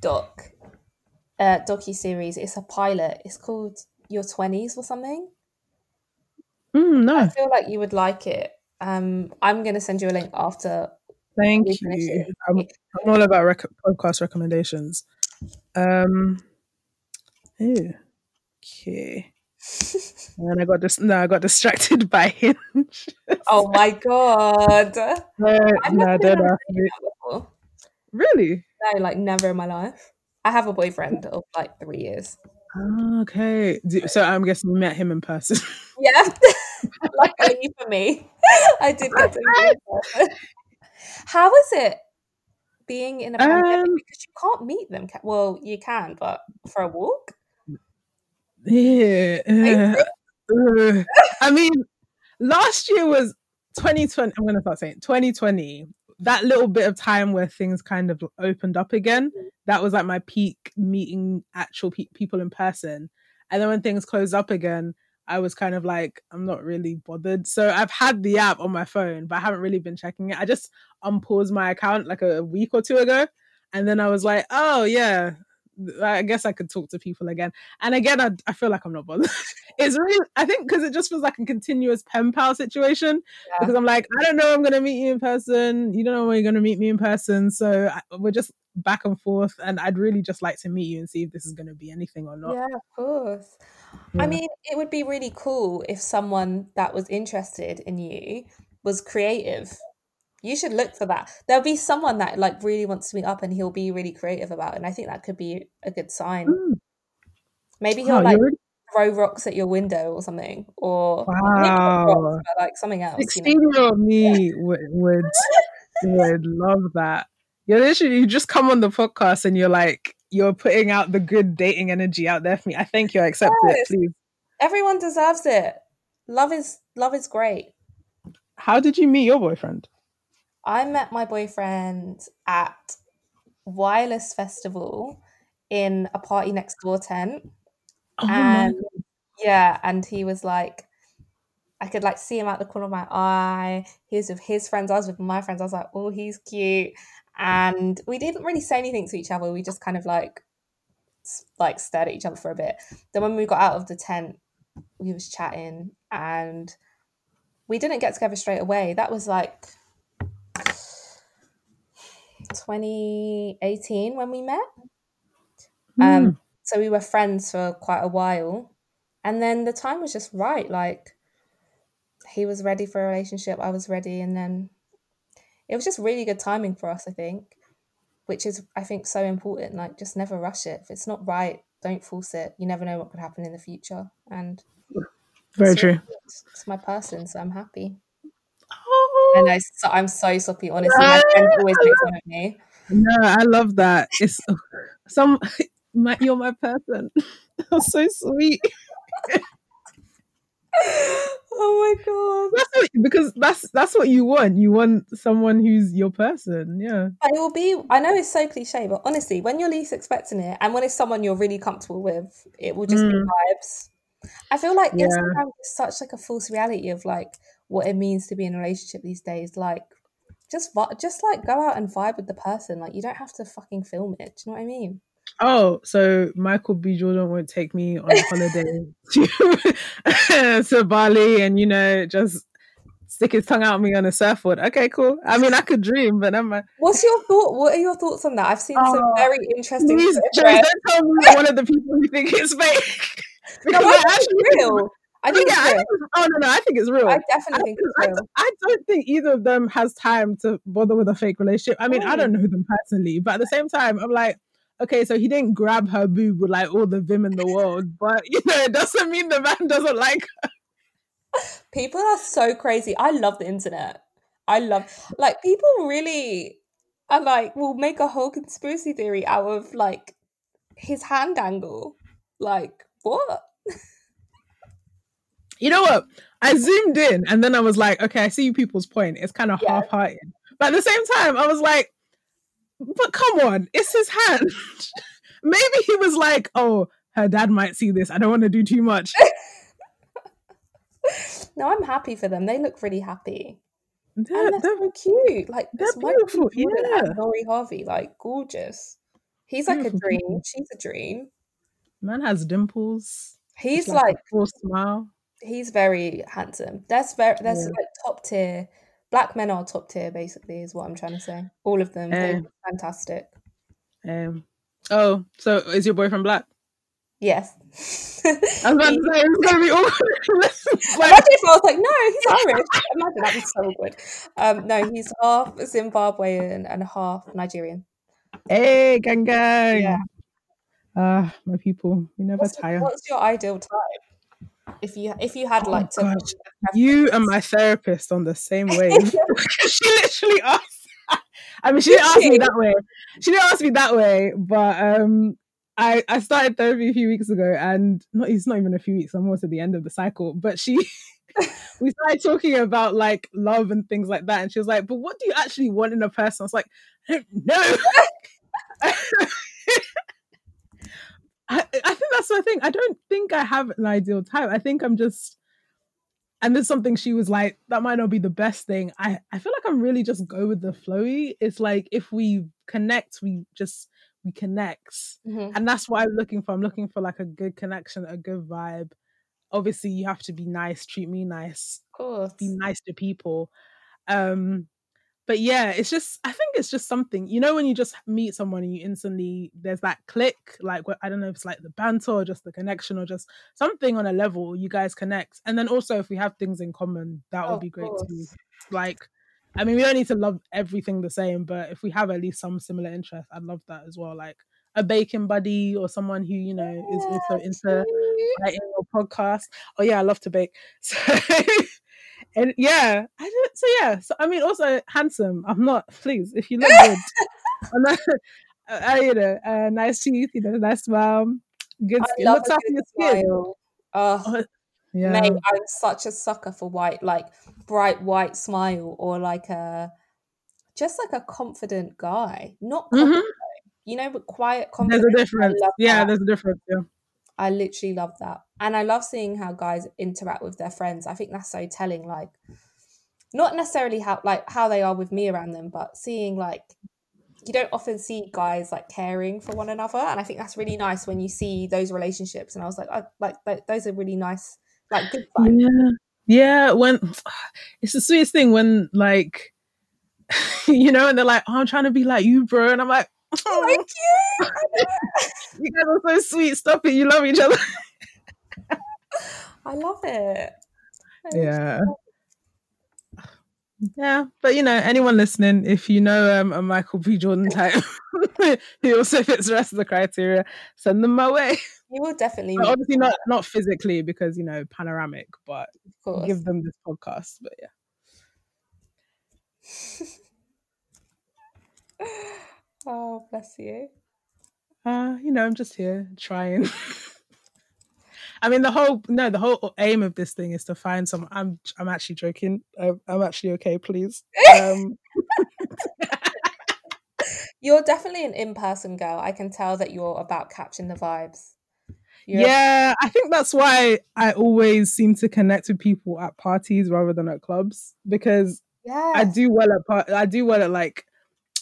doc uh docu-series? It's a pilot, it's called Your twenties or something. Mm, no, I feel like you would like it. Um, I'm going to send you a link after. Thank you. I'm, I'm all about rec- podcast recommendations. Um, ew. Okay. And I got this. No, I got distracted by him. Oh my god! Uh, no, don't ask me. Really? No, like never in my life. I have a boyfriend of like three years. Okay, so I'm guessing you met him in person. Yeah, luckily for me, I did get to meet him in person. How is it being in a pandemic? Um, because you can't meet them. Well, you can, but for a walk. Yeah, uh, I mean, last year was twenty twenty. I'm going to start saying twenty twenty. That little bit of time where things kind of opened up again, that was like my peak meeting actual pe- people in person. And then when things closed up again, I was kind of like, I'm not really bothered. So I've had the app on my phone, but I haven't really been checking it. I just unpaused my account like a week or two ago. And then I was like, oh, yeah, I guess I could talk to people again. And again, I, I feel like I'm not bothered. It's really, I think, because it just feels like a continuous pen pal situation. Yeah. Because I'm like, I don't know, I'm going to meet you in person. You don't know when you're going to meet me in person. So I, we're just back and forth. And I'd really just like to meet you and see if this is going to be anything or not. Yeah, of course. Yeah. I mean, it would be really cool if someone that was interested in you was creative. You should look for that. There'll be someone that like really wants to meet up and he'll be really creative about it. And I think that could be a good sign. Mm. Maybe he'll oh, like really- throw rocks at your window or something. Or wow. rocks, but, like something else. sixteen-year-old you know? me yeah. would, would, would love that. You're literally, you just come on the podcast and you're like, you're putting out the good dating energy out there for me. I thank you. I accept yes. it, please. Everyone deserves it. Love is love is great. How did you meet your boyfriend? I met my boyfriend at Wireless Festival in a party next door tent. Oh, and yeah, and he was like, I could like see him out the corner of my eye. He was with his friends, I was with my friends. I was like, oh, he's cute. And we didn't really say anything to each other. We just kind of like, like stared at each other for a bit. Then when we got out of the tent, we was chatting and we didn't get together straight away. That was like twenty eighteen when we met. Mm. Um, so we were friends for quite a while. And then the time was just right. Like he was ready for a relationship. I was ready. And then it was just really good timing for us, I think, which is, I think, so important. Like, just never rush it. If it's not right, don't force it. You never know what could happen in the future. And very true. It's, it's my person, so I'm happy. Oh. And I, so, I'm so soppy, honestly. Yeah. My friends always make fun of me. No, I love that. It's some. My, you're my person. That's so sweet. Oh my god! That's what, because that's that's what you want. You want someone who's your person. Yeah. It will be. I know it's so cliche, but honestly, when you're least expecting it, and when it's someone you're really comfortable with, it will just mm. be vibes. I feel like yeah. Instagram is such like a false reality of like what it means to be in a relationship these days. Like, just just like go out and vibe with the person. Like, you don't have to fucking film it. Do you know what I mean? Oh, so Michael B. Jordan won't take me on holiday to, to Bali and, you know, just stick his tongue out at me on a surfboard. Okay, cool. I mean, I could dream, but I'm like... What's your thought? What are your thoughts on that? I've seen oh, some very interesting... Please, don't tell me one of the people who think it's fake. No, I think it's real. I think yeah, it's real. I think it's, oh, no, no, I think it's real. I definitely I think, think it's real. I, I don't think either of them has time to bother with a fake relationship. I mean, oh. I don't know them personally, but at the same time, I'm like... Okay, so he didn't grab her boob with like all the vim in the world, but you know, it doesn't mean the man doesn't like her. People are so crazy. I love the internet. I love, like, people really are like, will make a whole conspiracy theory out of like his hand angle. Like, what? You know what? I zoomed in and then I was like, okay, I see people's point. It's kind of yeah. half-hearted. But at the same time, I was like, but come on, it's his hand. Maybe he was like, oh, her dad might see this. I don't want to do too much. No, I'm happy for them. They look really happy. They're, and they're, they're so cute. Like, they're beautiful. Yeah. Laurie Harvey, like, gorgeous. He's like beautiful. A dream. She's a dream. Man has dimples. He's like, like a full smile. He's very handsome. That's very, that's yeah. like top tier. Black men are top tier, basically, is what I'm trying to say. All of them. Um, they're fantastic. Um, oh, so is your boyfriend black? Yes. I was about he, to say, it's going to be awkward. Like, imagine if I was like, no, he's Irish. Imagine, that was so awkward. Um, no, he's half Zimbabwean and half Nigerian. Hey, gang gang. Yeah. Uh, my people, we never what's, tire. What's your ideal type? If you if you had like oh to you and my therapist on the same wave. She literally asked I mean she didn't ask me that way. She didn't ask me that way, but um I, I started therapy a few weeks ago and not it's not even a few weeks, I'm almost at the end of the cycle. But she we started talking about like love and things like that, and she was like, but what do you actually want in a person? I was like, I don't know. I, I think that's that's my thing. I don't think I have an ideal type. I think I'm just, and there's something she was like, that might not be the best thing. I, I feel like I'm really just go with the flowy. It's like, if we connect, we just, we connect. Mm-hmm. And that's what I'm looking for. I'm looking for like a good connection, a good vibe. Obviously you have to be nice, treat me nice. Of course. Be nice to people. Um, But yeah, it's just, I think it's just something, you know, when you just meet someone and you instantly, there's that click, like, I don't know if it's like the banter or just the connection or just something on a level, you guys connect. And then also if we have things in common, that would be great too. Like, I mean, we don't need to love everything the same, but if we have at least some similar interests, I'd love that as well. Like a baking buddy or someone who, you know, is also into writing or podcast. Oh yeah, I love to bake. So... And yeah, I don't, so yeah, so I mean, also handsome. I'm not, please, if you look good, I'm not, I, you know, uh, nice teeth, you know, nice smile, good skin, looks after your skin. Oh, yeah. Mate, I'm such a sucker for white, like bright white smile, or like a just like a confident guy, not confident, mm-hmm. you know, but quiet, confident. There's a difference. Yeah, that. There's a difference. Yeah. I literally love that. And I love seeing how guys interact with their friends. I think that's so telling, like not necessarily how like how they are with me around them, but seeing like you don't often see guys like caring for one another. And I think that's really nice when you see those relationships. And I was like, oh, like those are really nice, like good vibes. Yeah. Yeah, when it's the sweetest thing when like you know, and they're like, oh, I'm trying to be like you, bro. And I'm like, oh, thank you. You guys are so sweet. Stop it. You love each other. I love it. I yeah. Love it. Yeah. But, you know, anyone listening, if you know um, a Michael B. Jordan type who also fits the rest of the criteria, send them my way. You will definitely. But obviously not, not physically because, you know, panoramic, but give them this podcast. But yeah. Oh, bless you. Uh, you know, I'm just here trying. I mean, the whole no, the whole aim of this thing is to find some. I'm, I'm actually joking. I'm, I'm actually okay. Please. Um... You're definitely an in-person girl. I can tell that you're about catching the vibes. You're yeah, a- I think that's why I always seem to connect with people at parties rather than at clubs because yeah. I do well at part. I do well at like.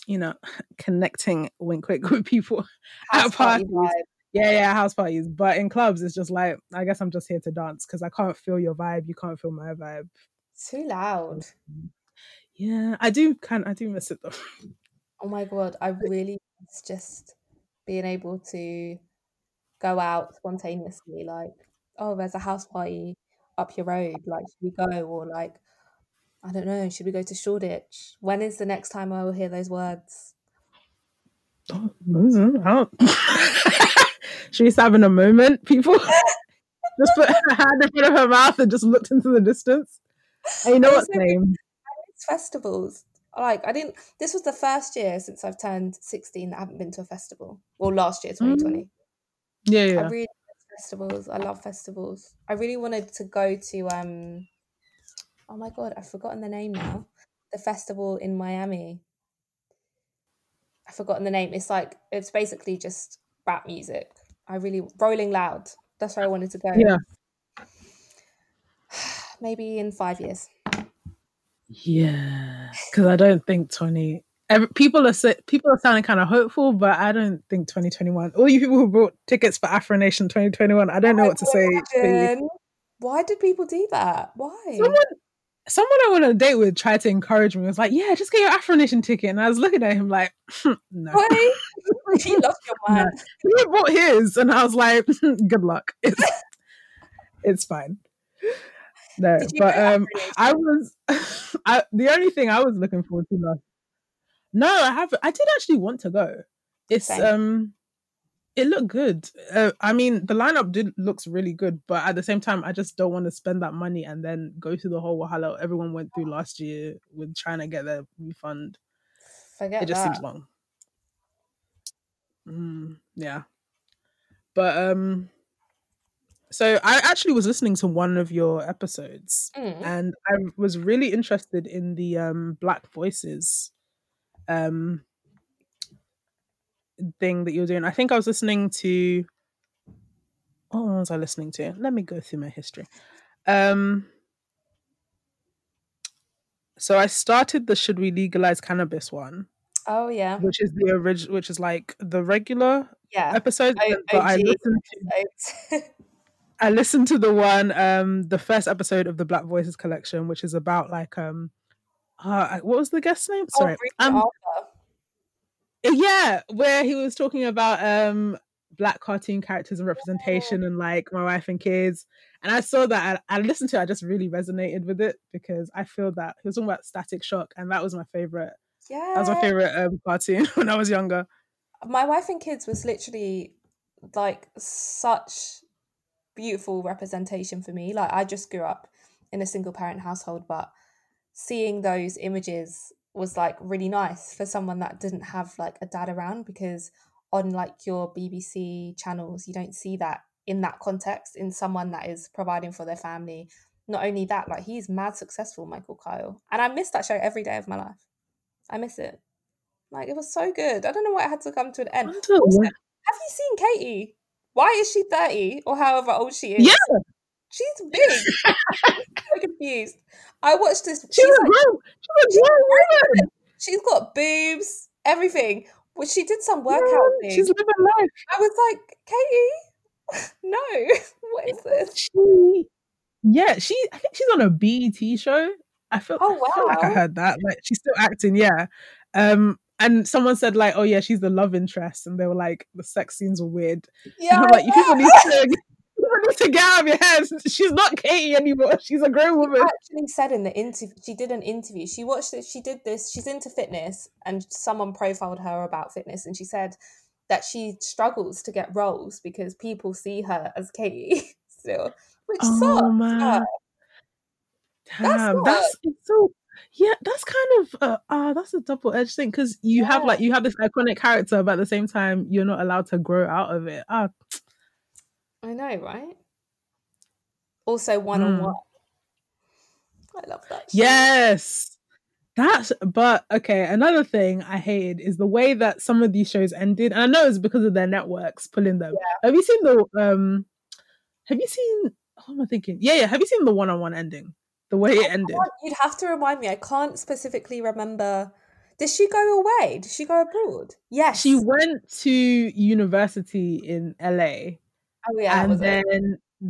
You know, connecting wink quick with people house at parties. Party yeah, yeah, house parties. But in clubs, it's just like, I guess I'm just here to dance because I can't feel your vibe. You can't feel my vibe. Too loud. Yeah, I do kind I do miss it though. Oh my God, I really miss just being able to go out spontaneously. Like, oh, there's a house party up your road. Like, should we go? Or like, I don't know, should we go to Shoreditch? When is the next time I will hear those words? Oh, She's having a moment, people. Just put her hand in front of her mouth and just looked into the distance. And you know what's name? Festivals. Like, I didn't, this was the first year since I've turned sixteen that I haven't been to a festival. Well, last year, twenty twenty. Mm. Yeah, yeah. I really love festivals. I love festivals. I really wanted to go to, um, oh my God, I've forgotten the name now. The festival in Miami. I've forgotten the name. It's like, it's basically just rap music. I really, Rolling Loud. That's where I wanted to go. Yeah. Maybe in five years. Yeah. Because I don't think twenty, every, people are people are sounding kind of hopeful, but I don't think twenty twenty-one, all you people who bought tickets for Afro Nation twenty twenty-one, I don't know I what to say. Why did people do that? Why? Someone, Someone I went on a date with tried to encourage me. I was like, yeah, just get your Afro Nation ticket. And I was looking at him like, no. Why? He lost your mind. No. He bought his. And I was like, good luck. It's, it's fine. No, but um, I was, I, the only thing I was looking forward to last. No, I haven't. I did actually want to go. It's, Same. um, it looked good. Uh, I mean, the lineup did looks really good, but at the same time, I just don't want to spend that money and then go through the whole wahala everyone went through last year with trying to get their refund. Forget it just that. Seems long. Mm, yeah, but um, so I actually was listening to one of your episodes, mm. and I was really interested in the um Black Voices, um. thing that you're doing. I think I was listening to What was I listening to? Let me go through my history. Um, so I started the Should We Legalize Cannabis one. Oh yeah, which is the original, which is like the regular yeah. episode. I, but I, I listened to, I listened to the one, um, the first episode of the Black Voices collection, which is about like um, uh, what was the guest's name? Oh, Sorry, um, yeah, where he was talking about um Black cartoon characters and representation, yeah. and like My Wife and Kids. And I saw that, I, I listened to it, I just really resonated with it because I feel that he was talking about Static Shock, and that was my favorite. Yeah, that was my favorite um, cartoon when I was younger. My Wife and Kids was literally like such beautiful representation for me. Like I just grew up in a single parent household, but seeing those images was like really nice for someone that didn't have like a dad around, because on like your B B C channels, you don't see that in that context, in someone that is providing for their family. Not only that, like he's mad successful, Michael Kyle. And I miss that show every day of my life. I miss it. Like, it was so good. I don't know why it had to come to an end. Also, have you seen Katie? Why is she thirty or however old she is? Yeah. She's big. I'm so confused. I watched this. She's, she's, a like, grown. she's, a grown. she's got boobs, everything. Well, she did some workout yeah, thing. She's living life. I was like, Katie, no. What is this? She, yeah, she. I think she's on a B E T show. I feel, oh, wow. I feel like I heard that. Like she's still acting, yeah. Um, and someone said like, "Oh yeah, she's the love interest," and they were like, "The sex scenes are weird." Yeah, and I'm like, you people need to, you people need to get out of your heads. She's not Katie anymore. She's a grown woman. She actually said in the interview, she did an interview. She watched it. She did this. She's into fitness, and someone profiled her about fitness, and she said that she struggles to get roles because people see her as Katie still, which oh, sucks. Man. That's, um, that's it's so yeah that's kind of uh, uh that's a double-edged thing, because you yeah. have like you have this iconic character, but at the same time you're not allowed to grow out of it. uh. I know, right? Also One-on-One, mm. I love that show. Yes, that's but okay another thing I hated is the way that some of these shows ended, and I know it's because of their networks pulling them. yeah. have you seen the um have you seen what am I thinking yeah yeah have you seen the One-on-One ending? The way it ended. You'd have to remind me. I can't specifically remember. Did she go away? Did she go abroad? Yes. She went to university in L A. Oh, yeah. And then it?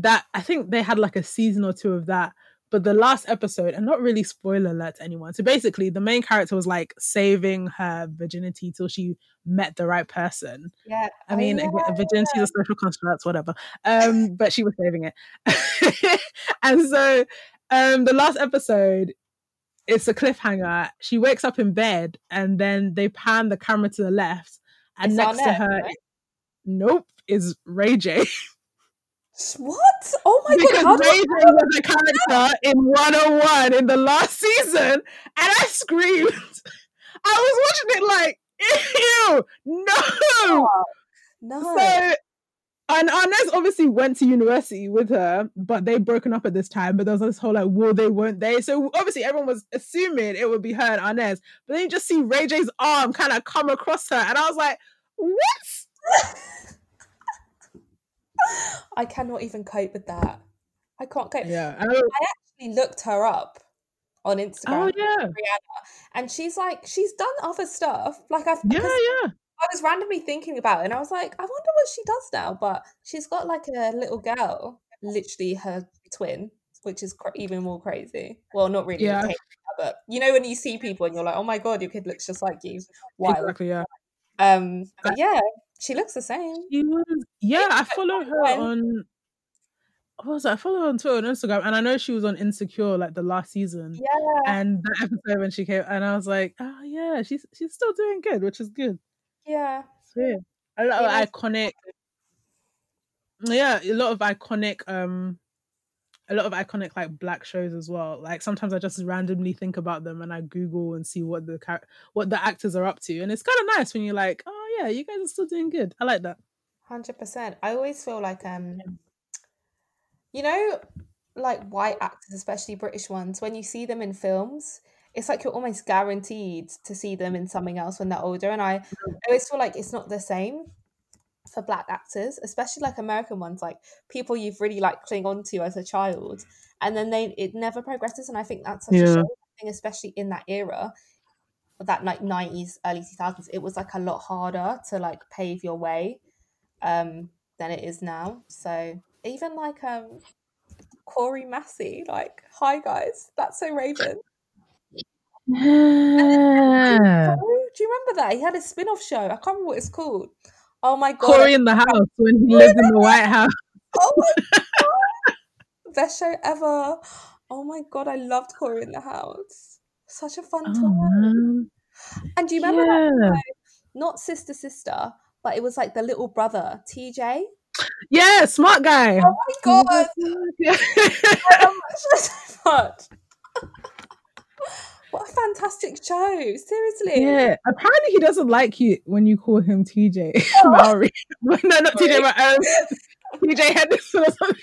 that, I think they had like a season or two of that. But the last episode, and not really spoiler alert to anyone. So basically, the main character was like saving her virginity till she met the right person. Yeah. I mean, oh, yeah. virginity is a social construct, whatever. Um, but she was saving it. And so. Um, the last episode, it's a cliffhanger. She wakes up in bed, and then they pan the camera to the left, and it's next Arnaz, to her, right? nope, is Ray J. What? Oh my because god! Because Ray J was a character in one oh one in the last season, and I screamed. I was watching it like, ew, no, oh, no. So, and Arnaz obviously went to university with her, but they'd broken up at this time. But there was this whole like, will they, won't they? So obviously everyone was assuming it would be her and Arnaz. But then you just see Ray J's arm kind of come across her. And I was like, what? I cannot even cope with that. I can't cope. Yeah, I, I actually looked her up on Instagram. Oh, yeah. Rihanna, and she's like, she's done other stuff. Like I've Yeah, yeah. I was randomly thinking about it, and I was like, I wonder what she does now, but she's got like a little girl, literally her twin, which is cr- even more crazy. Well, not really, yeah. Katie, but you know when you see people and you're like, oh my god, your kid looks just like you. Wild. Exactly, yeah. Um, but yeah, she looks the same. She was, yeah, I follow her on... What was that? I follow her on Twitter and Instagram, and I know she was on Insecure like the last season. Yeah. And that episode when she came, and I was like, oh yeah, she's she's still doing good, which is good. Yeah, yeah, a lot yeah. of iconic. Yeah, a lot of iconic. Um, a lot of iconic like Black shows as well. Like sometimes I just randomly think about them and I Google and see what the char- what the actors are up to, and it's kind of nice when you're like, oh yeah, you guys are still doing good. I like that. one hundred percent. I always feel like um, you know, like white actors, especially British ones, when you see them in films, it's like you're almost guaranteed to see them in something else when they're older. And I always feel like it's not the same. for black actors, especially like American ones, like people you've really like cling on to as a child, and then they it never progresses. And I think that's such yeah. a shame thing, especially in that era, that like nineties, early two thousands. It was like a lot harder to like pave your way um than it is now. So even like um Corey Massey, like, hi guys, that's so Raven. Yeah. Do you remember that? He had a spin-off show. I can't remember what it's called. Oh my God. Cory in the House, when he lives in the White House. Oh my God. Best show ever. Oh my God, I loved Cory in the House. Such a fun oh, time. Man. And do you remember yeah. that show? Not Sister Sister, but it was like the little brother, T J. Yeah, Smart Guy. Oh my God. Oh my God. What a fantastic show, seriously. Yeah, apparently he doesn't like you when you call him T J oh. Maori. No, not Sorry. T J Maori. Um, T J Henderson or something.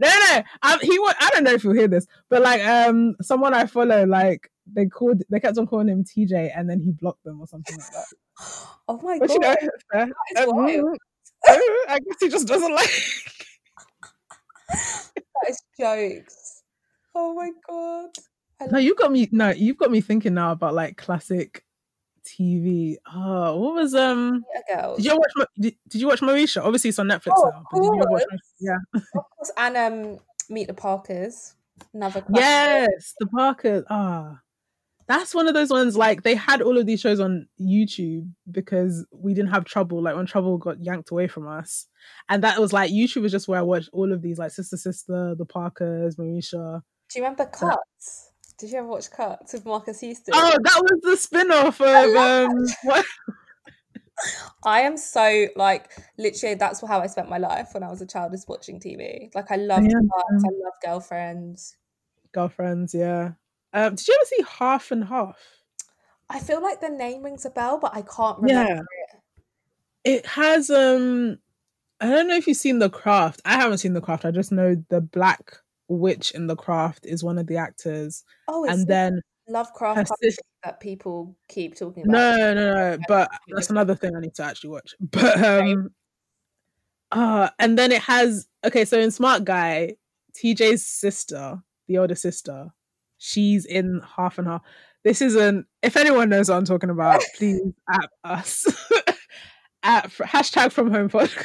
No, no, um, he was, I don't know if you'll hear this, but like um, someone I follow, like they called, they kept on calling him T J and then he blocked them or something like that. Oh my but God. But you know, that um, wild. I guess he just doesn't like. That is jokes. Oh my God. No, you got me. No, you've got me thinking now about like classic T V. Oh, what was um? Yeah, did you watch? Mo- did, did you watch Moesha? Obviously, it's on Netflix oh, now. But did you watch Moesha? Yeah, of course. And um, Meet the Parkers. Another classic. Yes, the Parkers. Ah, oh, that's one of those ones. Like they had all of these shows on YouTube because we didn't have Trouble. Like when Trouble got yanked away from us, and that was like YouTube was just where I watched all of these, like Sister Sister, the Parkers, Moesha. Do you remember Cuts? Did you ever watch Cuts with Marcus Houston? Oh, that was the spin-off of I um what? I am so like literally that's how I spent my life when I was a child, is watching T V. Like I loved yeah. Cuts, I loved Girlfriends. Girlfriends, yeah. Um, did you ever see Half and Half? I feel like the name rings a bell, but I can't remember yeah. it. It has um I don't know if you've seen The Craft. I haven't seen The Craft, I just know the black witch in The Craft is one of the actors. Oh, it's and then Lovecraft sister, that people keep talking about. No, no, no. But that's another thing I need to actually watch. But um, uh, and then it has okay. So in Smart Guy, T J's sister, the older sister, she's in Half and Half. This is an if anyone knows what I'm talking about, please at us at hashtag From Home Podcast.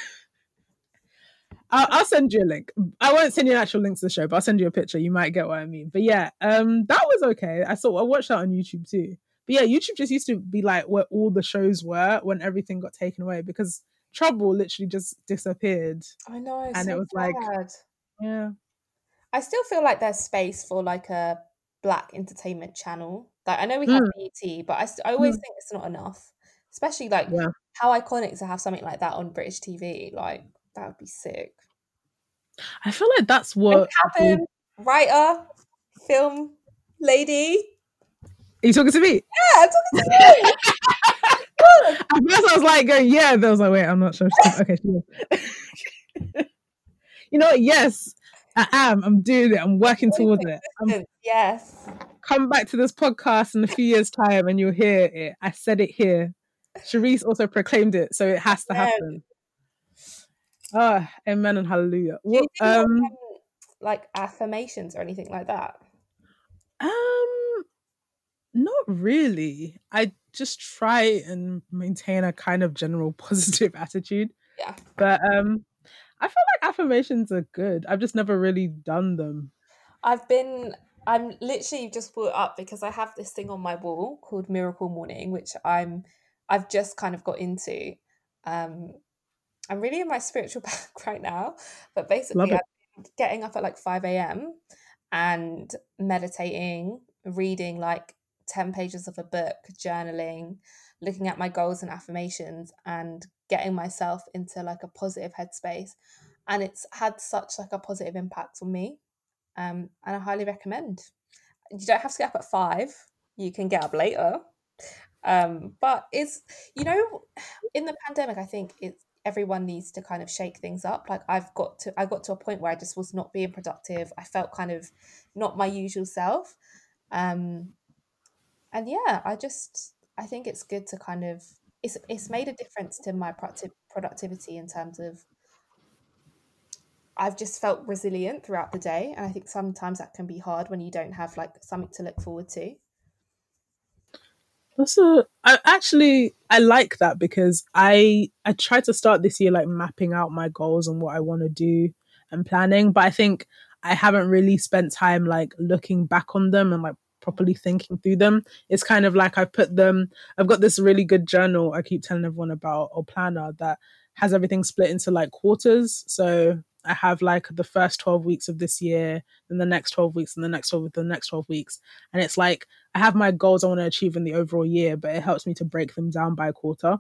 I'll, I'll send you a link. I won't send you an actual link to the show, but I'll send you a picture. You might get what I mean. But yeah, um, that was okay. I saw I watched that on YouTube too. But yeah, YouTube just used to be like where all the shows were when everything got taken away because Trouble literally just disappeared. I know, it's and so it was sad. Like, yeah. I still feel like there's space for like a black entertainment channel. Like I know we have mm. B E T, but I, st- I always mm. think it's not enough. Especially like yeah. how iconic to have something like that on British T V. Like. That would be sick. I feel like that's what happened. Writer, film, lady. Are you talking to me? Yeah, I'm talking to you. At first I was like, going, yeah. Then I was like, wait, I'm not sure. Okay, she is. You know what? Yes, I am. I'm doing it. I'm working towards it. I'm... Yes. Come back to this podcast in a few years' time and you'll hear it. I said it here. Charisse also proclaimed it, so it has to yeah. happen. Ah, oh, amen and hallelujah. Do you do um, any, like affirmations or anything like that? Um, not really. I just try and maintain a kind of general positive attitude. Yeah. But um, I feel like affirmations are good. I've just never really done them. I've been. I'm literally just brought up because I have this thing on my wall called Miracle Morning, which I'm. I've just kind of got into. Um. I'm really in my spiritual bag right now, but basically I'm getting up at like five a.m. and meditating, reading like ten pages of a book, journaling, looking at my goals and affirmations and getting myself into like a positive headspace. And it's had such like a positive impact on me. Um, and I highly recommend. You don't have to get up at five. You can get up later. Um, but it's, you know, in the pandemic, I think it's, everyone needs to kind of shake things up. Like I've got to, I got to a point where I just was not being productive. I felt kind of not my usual self. Um, and yeah, I just, I think it's good to kind of, it's it's made a difference to my productivity in terms of I've just felt resilient throughout the day. And I think sometimes that can be hard when you don't have like something to look forward to. That's a, I actually, I like that because I, I tried to start this year, like mapping out my goals and what I want to do and planning. But I think I haven't really spent time like looking back on them and like properly thinking through them. It's kind of like I put them, I've got this really good journal I keep telling everyone about, or planner, that has everything split into like quarters. So I have like the first twelve weeks of this year, then the next twelve weeks, and the next twelve, the next twelve weeks. And it's like, I have my goals I want to achieve in the overall year, but it helps me to break them down by a quarter.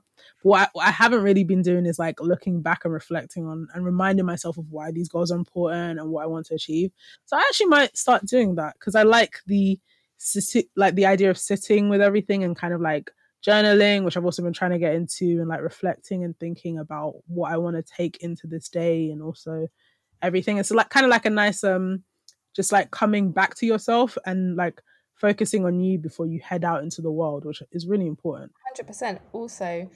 But what I, what I haven't really been doing is like looking back and reflecting on and reminding myself of why these goals are important and what I want to achieve. So I actually might start doing that because I like the, like the idea of sitting with everything and kind of like journaling, which I've also been trying to get into, and like reflecting and thinking about what I want to take into this day and also everything. It's like kind of like a nice um just like coming back to yourself and like focusing on you before you head out into the world, which is really important. One hundred percent. Also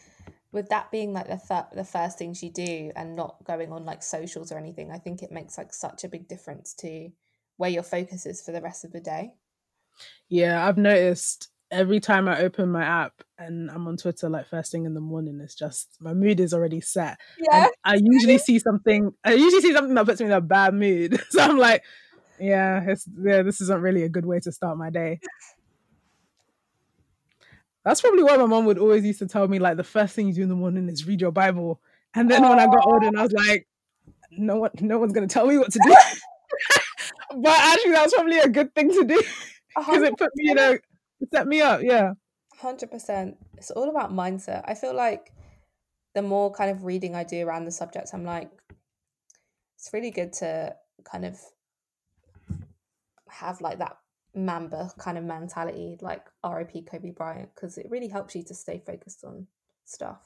with that being like the th- the first things you do and not going on like socials or anything, I think it makes like such a big difference to where your focus is for the rest of the day. Yeah, I've noticed every time I open my app and I'm on Twitter, like first thing in the morning, it's just my mood is already set. Yeah. And I usually see something. I usually see something that puts me in a bad mood. So I'm like, yeah, it's, yeah, this isn't really a good way to start my day. That's probably why my mom would always used to tell me, like, the first thing you do in the morning is read your Bible. And then oh. when I got older, and I was like, no one, no one's gonna tell me what to do. But actually, that was probably a good thing to do because it put me in a set me up. Yeah, one hundred percent. It's all about mindset. I feel like the more kind of reading I do around the subjects, I'm like, it's really good to kind of have like that Mamba kind of mentality, like R I P Kobe Bryant, because it really helps you to stay focused on stuff.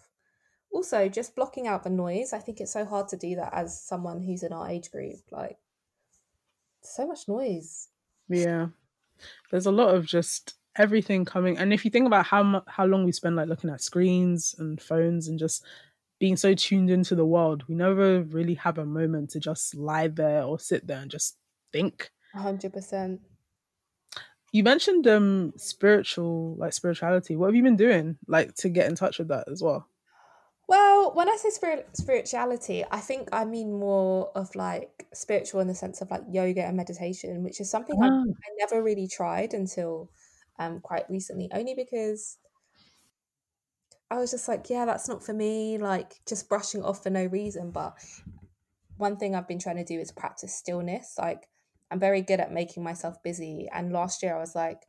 Also, just blocking out the noise. I think it's so hard to do that as someone who's in our age group. Like, so much noise. Yeah, there's a lot of just everything coming. And if you think about how mu- how long we spend like looking at screens and phones and just being so tuned into the world, we never really have a moment to just lie there or sit there and just think. One hundred percent. You mentioned um spiritual like spirituality. What have you been doing like to get in touch with that as well? Well, when I say spirit spirituality, I think I mean more of like spiritual in the sense of like yoga and meditation, which is something wow. I, I never really tried until Um, quite recently, only because I was just like, yeah, that's not for me, like just brushing off for no reason. But one thing I've been trying to do is practice stillness. Like, I'm very good at making myself busy, and last year I was like,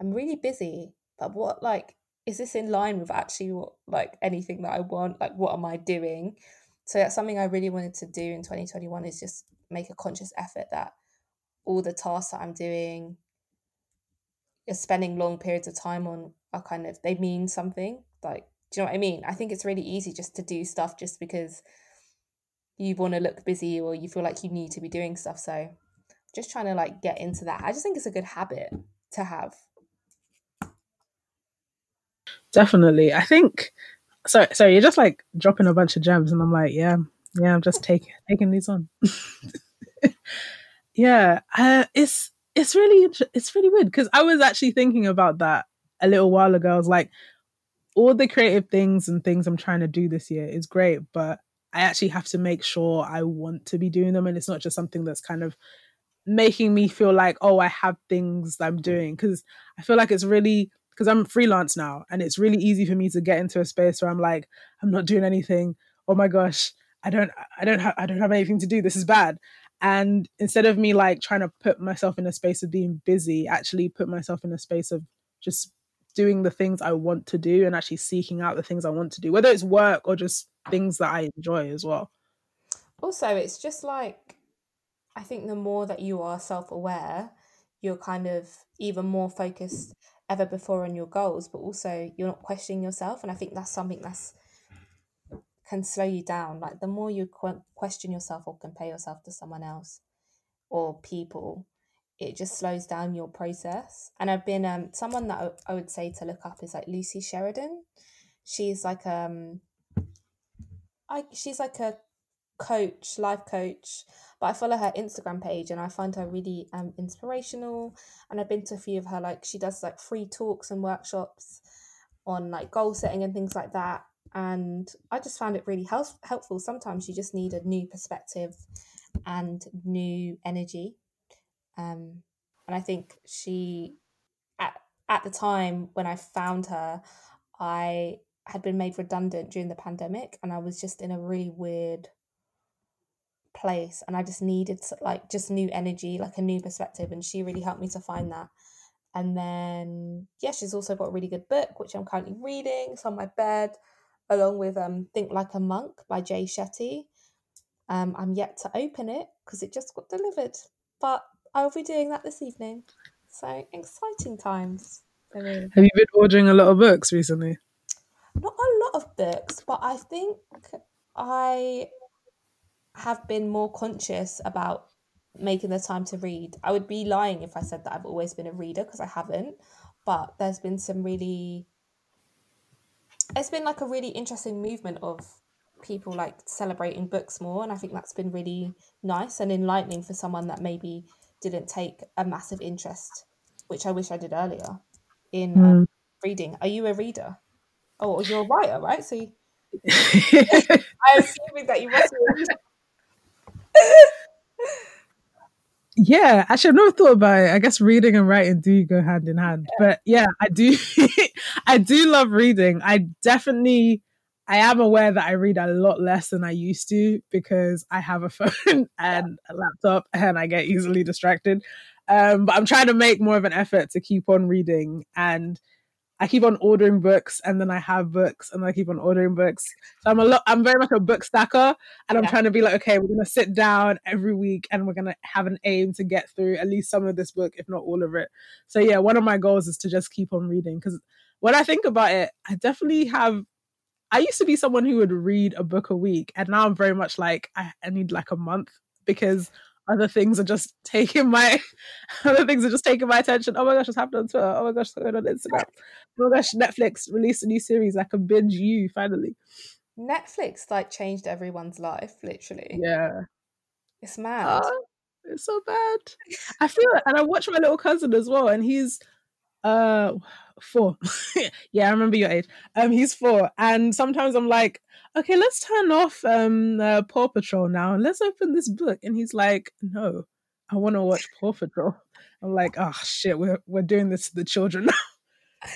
I'm really busy, but what, like, is this in line with actually what, like, anything that I want? Like, what am I doing? So that's something I really wanted to do in twenty twenty-one, is just make a conscious effort that all the tasks that I'm doing, spending long periods of time on, are kind of, they mean something. Like, do you know what I mean? I think it's really easy just to do stuff just because you want to look busy or you feel like you need to be doing stuff. So just trying to like get into that. I just think it's a good habit to have. Definitely. I think so so you're just like dropping a bunch of gems, and I'm like, yeah yeah I'm just taking taking these on. yeah uh it's It's really, it's really weird because I was actually thinking about that a little while ago. I was like, all the creative things and things I'm trying to do this year is great, but I actually have to make sure I want to be doing them. And it's not just something that's kind of making me feel like, oh, I have things that I'm doing. Because I feel like it's really, because I'm freelance now, and it's really easy for me to get into a space where I'm like, I'm not doing anything. Oh my gosh, I don't, I don't have, I don't have anything to do. This is bad. And instead of me like trying to put myself in a space of being busy, actually put myself in a space of just doing the things I want to do and actually seeking out the things I want to do, whether it's work or just things that I enjoy as well. Also, it's just like, I think the more that you are self-aware, you're kind of even more focused ever before on your goals, but also you're not questioning yourself. And I think that's something that's can slow you down. Like, the more you qu- question yourself or compare yourself to someone else or people, it just slows down your process. And I've been um someone that I, I would say to look up is like Lucy Sheridan. She's like um I she's like a coach, life coach, but I follow her Instagram page and I find her really um inspirational. And I've been to a few of her, like she does like free talks and workshops on like goal setting and things like that. And I just found it really help- helpful. Sometimes you just need a new perspective and new energy. Um, and I think she, at, at the time when I found her, I had been made redundant during the pandemic and I was just in a really weird place and I just needed like just new energy, like a new perspective. And she really helped me to find that. And then, yeah, she's also got a really good book, which I'm currently reading. It's on my bed, along with um, Think Like a Monk by Jay Shetty. Um, I'm yet to open it because it just got delivered. But I'll be doing that this evening. So exciting times for me. Have you been ordering a lot of books recently? Not a lot of books, but I think I have been more conscious about making the time to read. I would be lying if I said that I've always been a reader, because I haven't. But there's been some really... It's been like a really interesting movement of people like celebrating books more, and I think that's been really nice and enlightening for someone that maybe didn't take a massive interest, which I wish I did earlier, in mm. um, reading. Are you a reader? Oh, you're a writer, right? So you... I'm assuming that you must be a reader. Yeah, actually I've never thought about it. I guess reading and writing do go hand in hand. Yeah. But yeah, I do I do love reading. I definitely I am aware that I read a lot less than I used to because I have a phone and yeah. a laptop and I get easily distracted. Um, but I'm trying to make more of an effort to keep on reading, and I keep on ordering books, and then I have books, and then I keep on ordering books. So I'm a lot. I'm very much a book stacker, and I'm yeah. trying to be like, okay, we're gonna sit down every week, and we're gonna have an aim to get through at least some of this book, if not all of it. So yeah, one of my goals is to just keep on reading, because when I think about it, I definitely have. I used to be someone who would read a book a week, and now I'm very much like I, I need like a month, because other things are just taking my other things are just taking my attention. Oh my gosh, what's happened on Twitter? Oh my gosh, what's going on Instagram? Oh my gosh, Netflix released a new series. I can binge you finally. Netflix like changed everyone's life, literally. Yeah. It's mad. Oh, it's so bad. I feel it. And I watch my little cousin as well, and he's uh four. Yeah, I remember your age. Um he's four, and sometimes I'm like, okay, let's turn off um uh, Paw Patrol now and let's open this book, and he's like, no, I want to watch Paw Patrol. I'm like, oh shit, we're we're doing this to the children now.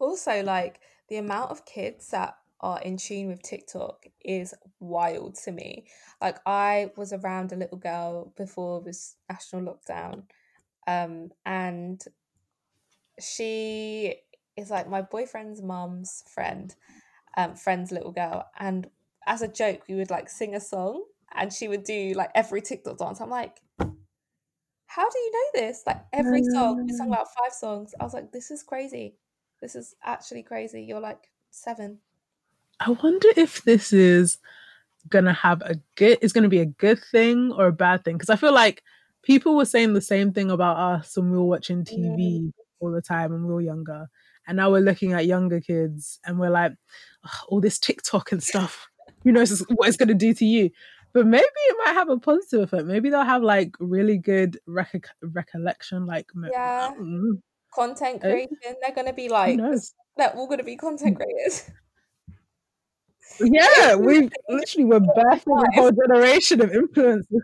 Also, like, the amount of kids that are in tune with TikTok is wild to me. Like, I was around a little girl before this national lockdown, um and she is like my boyfriend's mum's friend, um, friend's little girl. And as a joke, we would like sing a song and she would do like every TikTok dance. I'm like, how do you know this? Like every song, we sang about five songs. I was like, this is crazy. This is actually crazy. You're like seven. I wonder if this is going to have a good, it's going to be a good thing or a bad thing. Because I feel like people were saying the same thing about us when we were watching T V. Yeah. All the time, and we were younger, and now we're looking at younger kids and we're like, oh, all this TikTok and stuff, you know, it's what it's going to do to you. But maybe it might have a positive effect. Maybe they'll have like really good rec- recollection, like yeah mm. content creation. Uh, they're going to be like, they're all going to be content creators. Yeah, we literally were birthing a whole generation of influencers.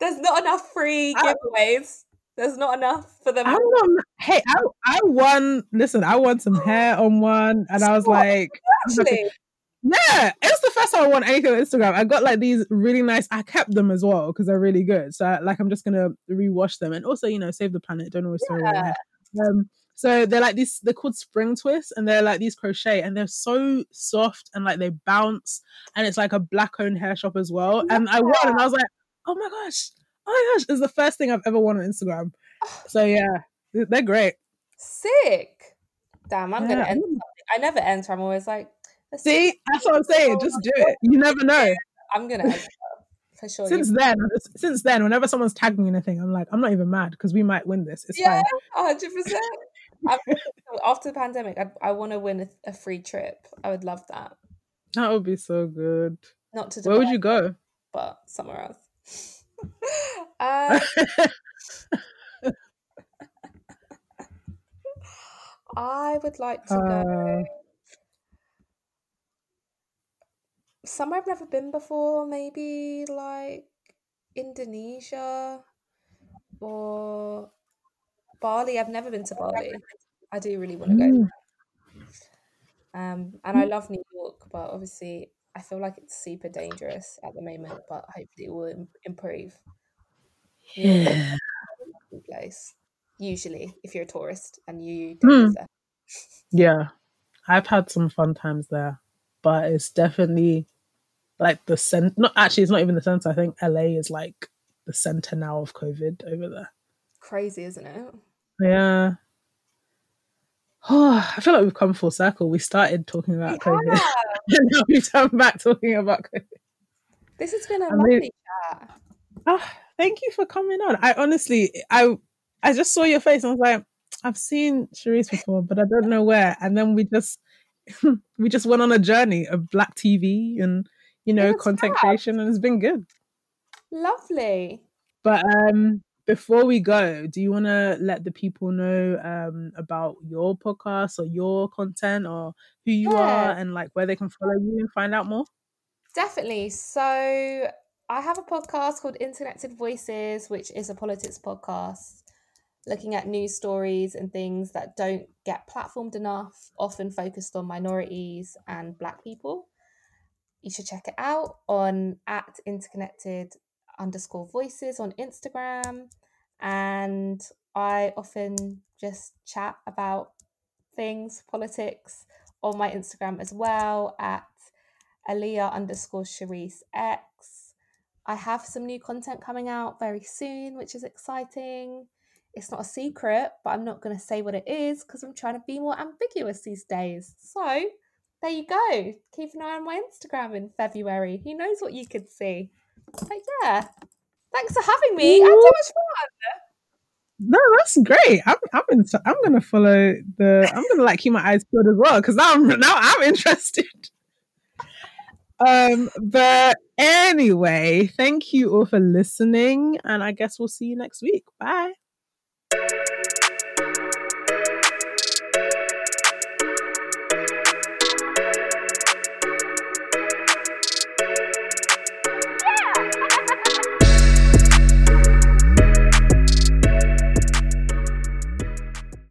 There's not enough free giveaways. There's not enough for them. I not, hey, I, I won. Listen, I won some hair on one, and I was what? like, actually, yeah, it was the first time I won anything on Instagram. I got like these really nice. I kept them as well because they're really good. So, like, I'm just gonna rewash them, and also, you know, save the planet. Don't always throw away hair. Um, so they're like these. They're called spring twists, and they're like these crochet, and they're so soft, and like they bounce, and it's like a black-owned hair shop as well. Yeah. And I won, and I was like, oh my gosh. Oh my gosh, it's the first thing I've ever worn on Instagram. So yeah, they're great. Sick. Damn, I'm yeah. going to enter. I never enter. I'm always like... See, see, that's what I'm saying. Just do it. You never know. I'm going to enter, for sure. Since then, since then, whenever someone's tagged me in a thing, I'm like, I'm not even mad because we might win this. It's yeah, fine. one hundred percent. I'm, after the pandemic, I, I want to win a, a free trip. I would love that. That would be so good. Not to Dubai, where would you go? But somewhere else. uh, I would like to uh, go somewhere I've never been before. Maybe like Indonesia or Bali. I've never been to Bali. I do really want to go. Mm. Um, and I love New York, but obviously I feel like it's super dangerous at the moment, but hopefully it will Im- improve. Yeah. Place, usually, if you're a tourist and you don't live mm. there. Yeah. I've had some fun times there, but it's definitely like the center. Not actually, it's not even the center. I think L A is like the center now of COVID over there. Crazy, isn't it? Yeah. Oh, I feel like we've come full circle. We started talking about yeah. COVID. And now we've come back talking about COVID. This has been a and lovely we, chat. Oh, thank you for coming on. I honestly, I I just saw your face and I was like, I've seen Charisse before, but I don't know where. And then we just we just went on a journey of Black T V and, you know, content creation, and it's been good. Lovely. But um before we go, do you want to let the people know um, about your podcast or your content or who you yeah. are and like where they can follow you and find out more? Definitely. So I have a podcast called Interconnected Voices, which is a politics podcast looking at news stories and things that don't get platformed enough, often focused on minorities and Black people. You should check it out on at Interconnected underscore voices on Instagram, and I often just chat about things, politics, on my Instagram as well at Aaliyah underscore Charisse X. I have some new content coming out very soon, which is exciting. It's not a secret, but I'm not going to say what it is because I'm trying to be more ambiguous these days. So there you go. Keep an eye on my Instagram in February. Who knows what you could see. But yeah, thanks for having me. I had so much fun. No, that's great. I'm, I'm, in, I'm gonna follow the. I'm gonna like keep my eyes peeled as well because now I'm now I'm interested. Um, but anyway, thank you all for listening, and I guess we'll see you next week. Bye.